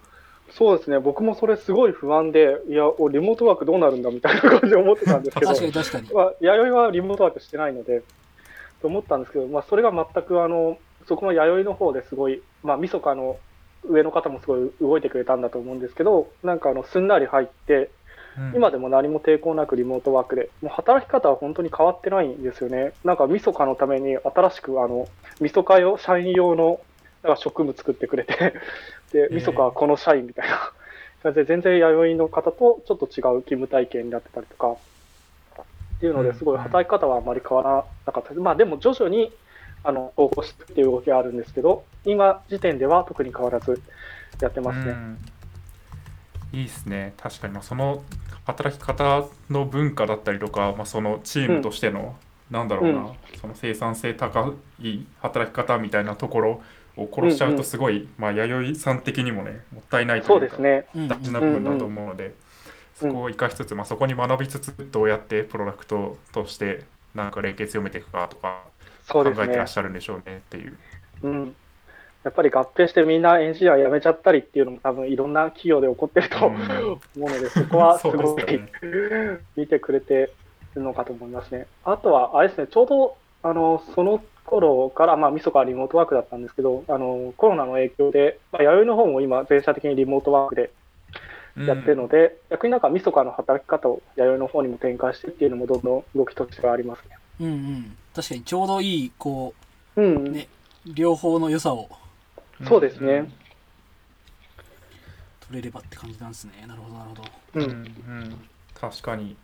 そうですね。僕もそれすごい不安で、いや、リモートワークどうなるんだみたいな感じで思ってたんですけど、確かに。弥生はリモートワークしてないのでと思ったんですけど、まあそれが全くそこの弥生の方ですごい、まあMisocaの上の方もすごい動いてくれたんだと思うんですけど、なんかすんなり入って、うん、今でも何も抵抗なくリモートワークで、もう働き方は本当に変わってないんですよね。なんかMisocaのために新しくMisoca用社員用のなんか職務作ってくれてで、Misocaはこの社員みたいな感じで全然弥生の方とちょっと違う勤務体系になってたりとかっていうのですごい働き方はあまり変わらなかったです。まあでも徐々に投稿してっていう動きがあるんですけど、今時点では特に変わらずやってますね。いいですね。確かに、まあその働き方の文化だったりとか、まあ、そのチームとしての、うん、なんだろうな、うん、その生産性高い働き方みたいなところを殺しちゃうとすごい、うんうん、まあ、弥生さん的にもね、もったいないというか、そうですね、大事な部分だと思うので、うんうん、そこを生かしつつ、まあ、そこに学びつつどうやってプロダクトとしてなんか連携強めていくかとか考えてらっしゃるんでしょうねっていう。うん、やっぱり合併してみんなエンジニア辞めちゃったりっていうのも多分いろんな企業で起こってると思うので、うん、そこはすごい見てくれてるのかと思いますね。あとはあれですね、ちょうどその頃から、まあ、Misocaはリモートワークだったんですけど、コロナの影響で、まあ、弥生の方も今全社的にリモートワークでやってるので、うん、逆になんかMisocaの働き方を弥生の方にも展開してっていうのもどんどん動きとしてはありますね。うんうん、確かにちょうどいいこう、うんうんね、両方の良さを、うん、そうですね、うん、取れればって感じなんですね。なるほどなるほど、うんうん、確かに。い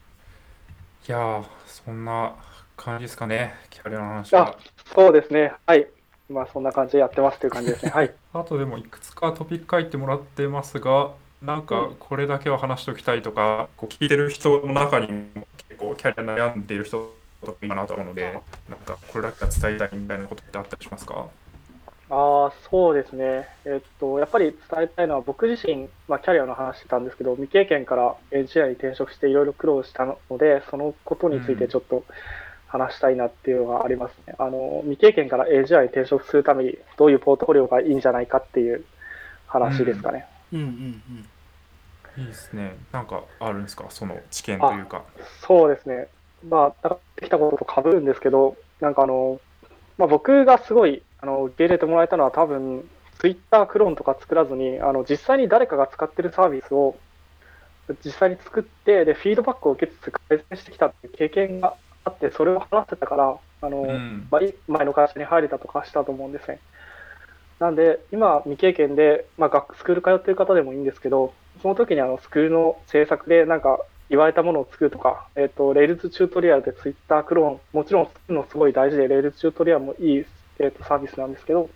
やそんな感じですかね、キャリアの話は。そうですね、はい、まあそんな感じでやってますという感じですね、はい。あとでもいくつかトピック書いてもらってますが、なんかこれだけは話しておきたいとか、こう聞いてる人の中にも結構キャリア悩んでいる人とかいるなと思うので、なんかこれだけは伝えたいみたいなことってあったりしますか？ああ、そうですね。やっぱり伝えたいのは、僕自身、まあ、キャリアの話してたんですけど、未経験からエンジニアに転職していろいろ苦労したので、そのことについてちょっと、うん、話したいなっていうのがありますね。未経験からエンジニアに転職するためにどういうポートフォリオがいいんじゃないかっていう話ですかね。うん、うんうんうん。いいですね。なんかあるんですか、その知見というか。そうですね。まあ来たこととかぶるんですけど、なんかまあ、僕がすごい受け入れてもらえたのは多分 Twitter クローンとか作らずに実際に誰かが使ってるサービスを実際に作ってでフィードバックを受けつつ改善してきたっていう経験が。あってそれを話せたからうん、前の会社に入れたとかしたと思うんですね。なんで今未経験で、まあ、スクール通ってる方でもいいんですけど、その時にスクールの制作でなんか言われたものを作るとか、Rails チュートリアルで Twitter クローンもちろん作るのすごい大事で Rails チュートリアルもいい、サービスなんですけど、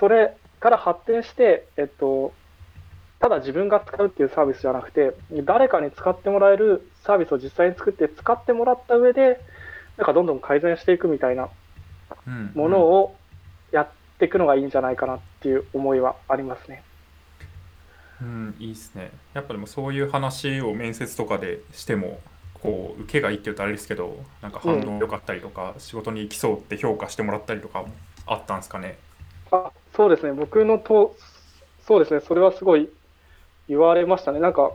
それから発展して、ただ自分が使うっていうサービスじゃなくて誰かに使ってもらえるサービスを実際に作って使ってもらった上でなんかどんどん改善していくみたいなものをやっていくのがいいんじゃないかなっていう思いはありますね。うん、いいですね。やっぱでもそういう話を面接とかでしてもこう受けがいいって言うとあれですけど、なんか反応良かったりとか、うん、仕事に行きそうって評価してもらったりとかもあったんですかね。あ、そうですね。僕のとそうですね。それはすごい言われましたね。なんか、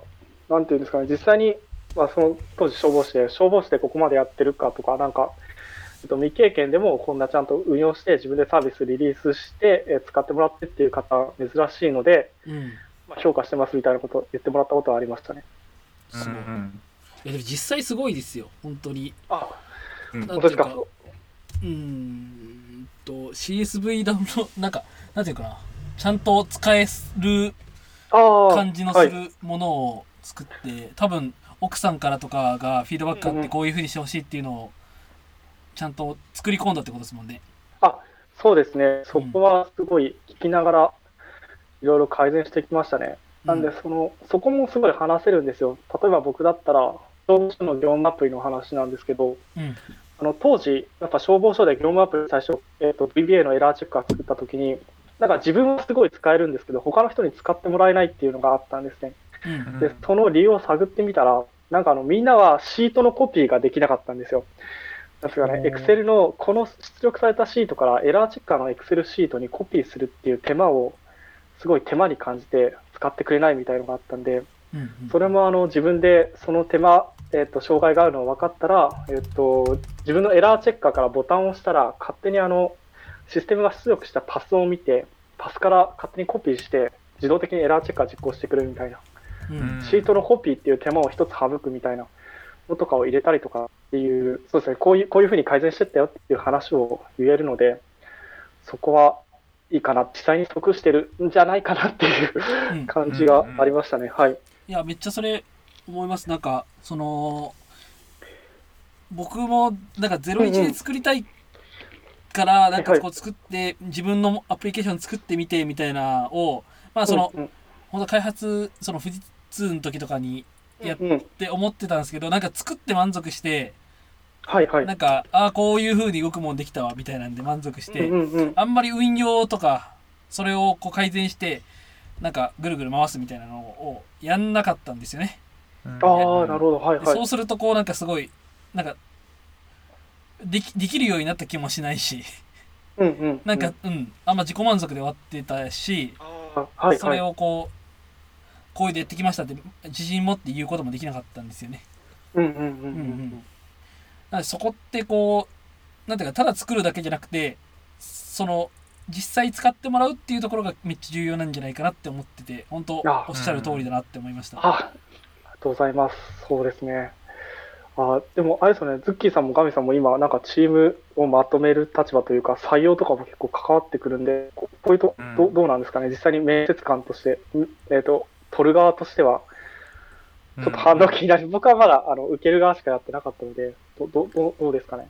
なんていうんですかね、実際に、まあ、その当時消防士でここまでやってるかとか、なんか未経験でもこんなちゃんと運用して自分でサービスリリースして、使ってもらってっていう方珍しいので、まあ、評価してますみたいなことを言ってもらったことはありましたね。そう、いやでも実際すごいですよ本当に。あ、なんていうか、CSV ダウンロードなんかなんていうかな、ちゃんと使える感じのするものを作って、はい、多分奥さんからとかがフィードバックあってこういう風にしてほしいっていうのをちゃんと作り込んだってことですもんね。あ、そうですね。そこはすごい聞きながらいろいろ改善してきましたね。なんでそこもすごい話せるんですよ。例えば僕だったら消防署の業務アプリの話なんですけど、当時やっぱ消防署で業務アプリ最初、VBA のエラーチェッカー作った時になんか自分はすごい使えるんですけど他の人に使ってもらえないっていうのがあったんですね。でその理由を探ってみたらなんかみんなはシートのコピーができなかったんですよ。ですからね、Excel のこの出力されたシートからエラーチェッカーの Excel シートにコピーするっていう手間をすごい手間に感じて使ってくれないみたいなのがあったんで、それも自分でその手間、障害があるのが分かったら、自分のエラーチェッカーからボタンを押したら勝手にシステムが出力したパスを見てパスから勝手にコピーして自動的にエラーチェッカー実行してくれるみたいな、シートのコピーっていう手間を一つ省くみたいなのとかを入れたりとかっていう、そうですね、こういうふうに改善してったよっていう話を言えるので、そこはいいかな、実際に得してるんじゃないかなっていう感じがありましたね。はい。いやめっちゃそれ思います。なんかその僕もなんか01で作りたいからなんかこう作って、自分のアプリケーション作ってみてみたいなをまあその、本当開発その富士通の時とかにやって思ってたんですけど、なんか作って満足して、なんかこういう風に動くもんできたわみたいなんで満足して、あんまり運用とかそれをこう改善してなんかぐるぐる回すみたいなのをやんなかったんですよね。なるほど、そうするとこうなんかすごいなんかできるようになった気もしないし、なんかあんま自己満足で終わってたし、それをこういうでやってきましたって自信持って言うこともできなかったんですよね。そこってこうなんていうかただ作るだけじゃなくてその実際使ってもらうっていうところがめっちゃ重要なんじゃないかなって思ってて、本当おっしゃる通りだなって思いました。ありがとうございます。そうですね。でもあれですよね、ズッキーさんもガミさんも今なんかチームをまとめる立場というか採用とかも結構関わってくるんで、こういうと、どうなんですかね、実際に面接官として取る側としてはちょっと反応気になり、僕はまだ受ける側しかやってなかったので、どうですかね。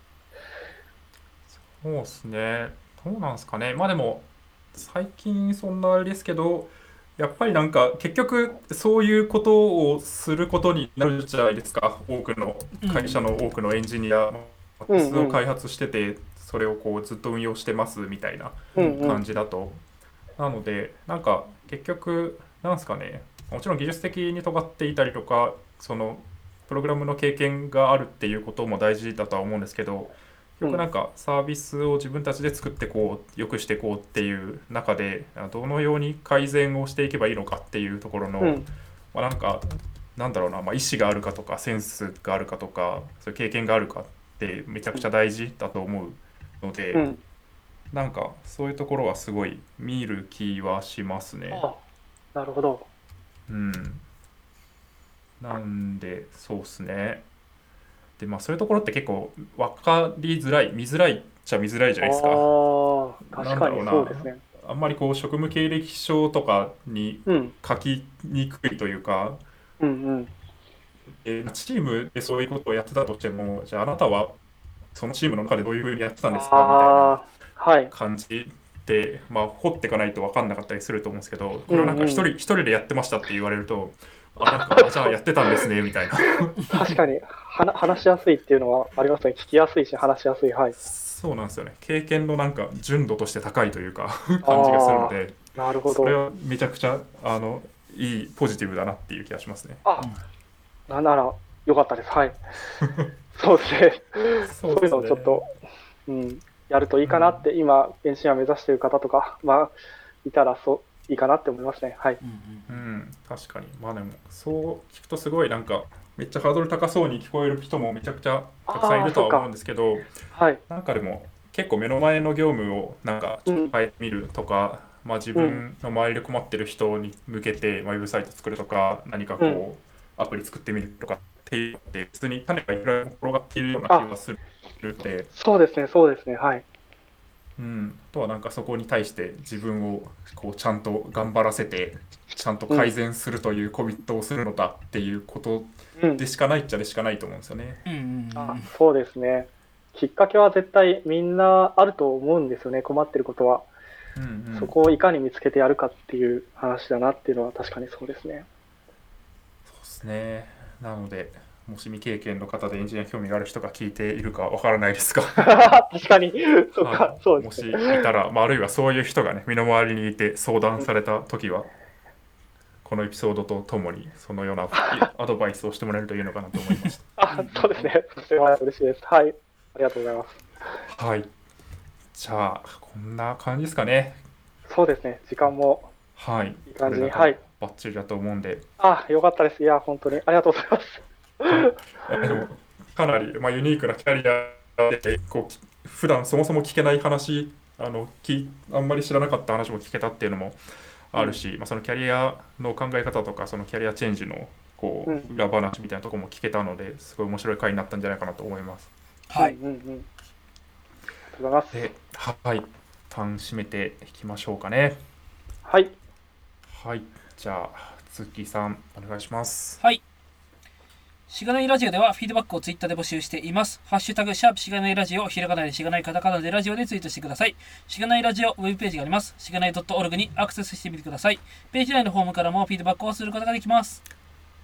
そうですね、どうなんですかね。まあでも最近そんなあれですけど、やっぱりなんか結局そういうことをすることになるじゃないですか、多くの会社の多くのエンジニアの開発しててそれをこうずっと運用してますみたいな感じだと、なのでなんか結局なんですかね、もちろん技術的に尖っていたりとかそのプログラムの経験があるっていうことも大事だとは思うんですけど、よくなんかサービスを自分たちで作ってこう良くしてこうっていう中でどのように改善をしていけばいいのかっていうところの、まあ、なんかなんだろうな、まあ、意思があるかとかセンスがあるかとかそういう経験があるかってめちゃくちゃ大事だと思うので、なんかそういうところはすごい見る気はしますね。なるほど。なんでそうですね。でまあそういうところって結構分かりづらい、見づらいっちゃ見づらいじゃないですか。確かにそうですね。あんまりこう職務経歴書とかに書きにくいというか、チームでそういうことをやってたとしても、じゃああなたはそのチームの中でどういうふうにやってたんですかみたいな感じ。まあ、掘っていかないと分かんなかったりすると思うんですけど、これをなんか一人でやってましたって言われると、なんかじゃあやってたんですねみたいな。確かに話しやすいっていうのはありますね。聞きやすいし話しやすい。そうなんですよね。経験のなんか純度として高いというか感じがするので、なるほど。それはめちゃくちゃいいポジティブだなっていう気がしますね。なら良かったです。そうですね。そういうのをちょっとやるといいかなって、今エンジニア目指している方とか、まあ、いたらいいかなって思いますね。確かに。まあでもそう聞くとすごいなんかめっちゃハードル高そうに聞こえる人もめちゃくちゃたくさんいるとは思うんですけど、はい、なんかでも結構目の前の業務をなんか変えてみるとか、うん、まあ、自分の周りで困ってる人に向けてウェブサイト作るとか、何かこうアプリ作ってみるとかっていうのって普通に種がいくらでも転がっているような気がするので、そうですね、そうですね、はい。うん、あとはなんかそこに対して自分をこうちゃんと頑張らせてちゃんと改善するというコミットをするのだっていうことでしかないっちゃでしかないと思うんですよね、うんうんうんうん、あ、そうですね、きっかけは絶対みんなあると思うんですよね、困ってることは、うんうん、そこをいかに見つけてやるかっていう話だなっていうのは確かにそうですね。そうですね、なのでもし未経験の方でエンジニアに興味がある人が聞いているかわからないですが確かにそうか、そうですね、もしいたら、まあ、あるいはそういう人がね身の回りにいて相談された時は、うん、このエピソードとともにそのようなアドバイスをしてもらえるというのかなと思いましたあ、そうですね、嬉しいです、はい、ありがとうございます、はい、じゃあこんな感じですかね。そうですね、時間もいい感じに、はい、バッチリだと思うんで、あ、よかったです、いや本当にありがとうございますでもかなり、まあ、ユニークなキャリアでこう普段そもそも聞けない話、あんまり知らなかった話も聞けたっていうのもあるし、うん、まあ、そのキャリアの考え方とかそのキャリアチェンジのこう裏話みたいなところも聞けたので、すごい面白い回になったんじゃないかなと思います。はい、で、はい、一旦締めていきましょうかね。はい、はい、じゃあ月さんお願いします。はい、しがないラジオではフィードバックをツイッターで募集しています。ハッシュタグ、しがないラジオ、ひらがなでしがない、カタカナでラジオでツイートしてください。しがないラジオウェブページがあります。しがない .org にアクセスしてみてください。ページ内のフォームからもフィードバックをすることができます。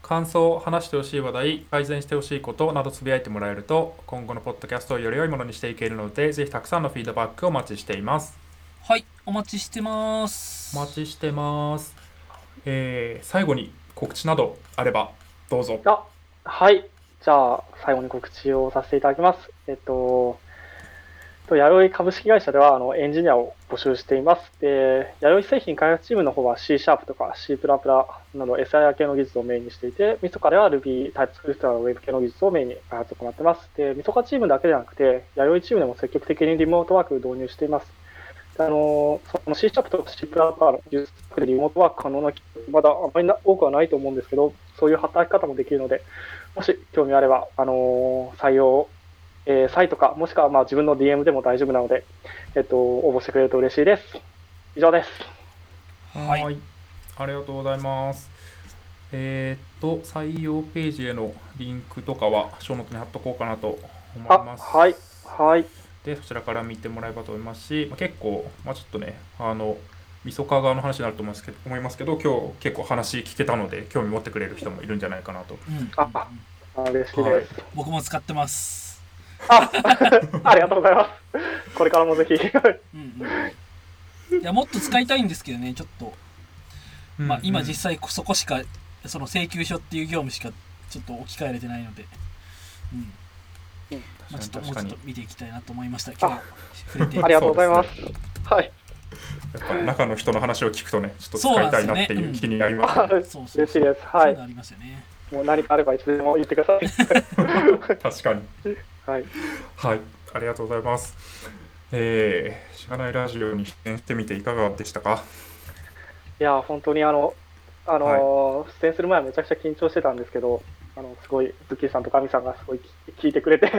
感想、話してほしい話題、改善してほしいことなどつぶやいてもらえると、今後のポッドキャストをより良いものにしていけるので、ぜひたくさんのフィードバックをお待ちしています。はい、お待ちしてます。お待ちしてます。最後に告知などあればどうぞ。はい。じゃあ、最後に告知をさせていただきます。弥生株式会社ではエンジニアを募集しています。で、弥生製品開発チームの方は C シャープとか C++ など SIR 系の技術をメインにしていて、Misocaでは Ruby、TypeScript など Web 系の技術をメインに開発を行っています。で、Misocaチームだけでなくて、弥生チームでも積極的にリモートワークを導入しています。その C シャープとか C++ の技術でリモートワーク可能な機会、まだあまり多くはないと思うんですけど、そういう働き方もできるので、もし興味あれば、採用、サイトか、もしくはまあ自分の DM でも大丈夫なので、応募してくれると嬉しいです。以上です。はい。はい、ありがとうございます。採用ページへのリンクとかは、書目に貼っとこうかなと思います。はい。はい。で、そちらから見てもらえばと思いますし、まあ、結構、まあ、ちょっとね、Misoca側の話になると思いますけど、今日結構話聞けたので興味持ってくれる人もいるんじゃないかなと、うん、あ嬉しいです、はい、僕も使ってます ありがとうございます。これからもぜひうん、うん、いやもっと使いたいんですけどね、ちょっと、まあ、今実際そこしかその請求書っていう業務しかちょっと置き換えれてないので、うんうん、まあ、ちょっともうちょっと見ていきたいなと思いました。今日触れてありがとうございます、はい、やっぱ中の人の話を聞くとね、ちょっと使いたいなっていう気になります、ね、うん、そうそうそう、嬉しいです、はい、そうなりますよね。もう何かあればいつでも言ってください確かに、はい、はい、ありがとうございます。しがないラジオに出演してみていかがでしたか。いや本当にはい、出演する前はめちゃくちゃ緊張してたんですけど、すごいズッキーさんとカミさんがすごい聞いてくれてめち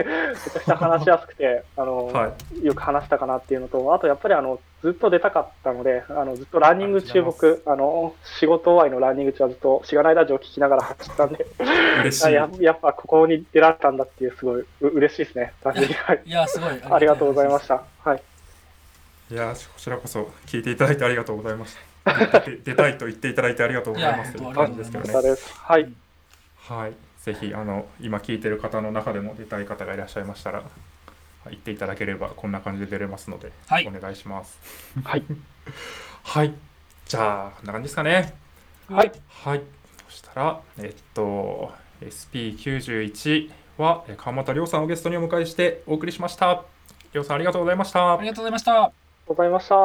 ゃくちゃ話しやすくてはい、よく話したかなっていうのと、あとやっぱりずっと出たかったので、ずっとランニング中、僕仕事終わりのランニング中はずっとしがないラジオを聞きながら走ったんで嬉しいやっぱここに出られたんだっていう、すごい嬉しいですね。いやすごいありがとうございました。はい、いやこちらこそ聞いていただいてありがとうございました。出たいと言っていただいてありがとうございます。はい、はい、ぜひ今聞いてる方の中でも出たい方がいらっしゃいましたら言っていただければ、こんな感じで出れますので、はい、お願いします。はいはい、じゃあこんな感じですかね。はいはい、そしたらSP91 は川又亮さんをゲストにお迎えしてお送りしました。亮さんありがとうございました。ありがとうございました。ございました。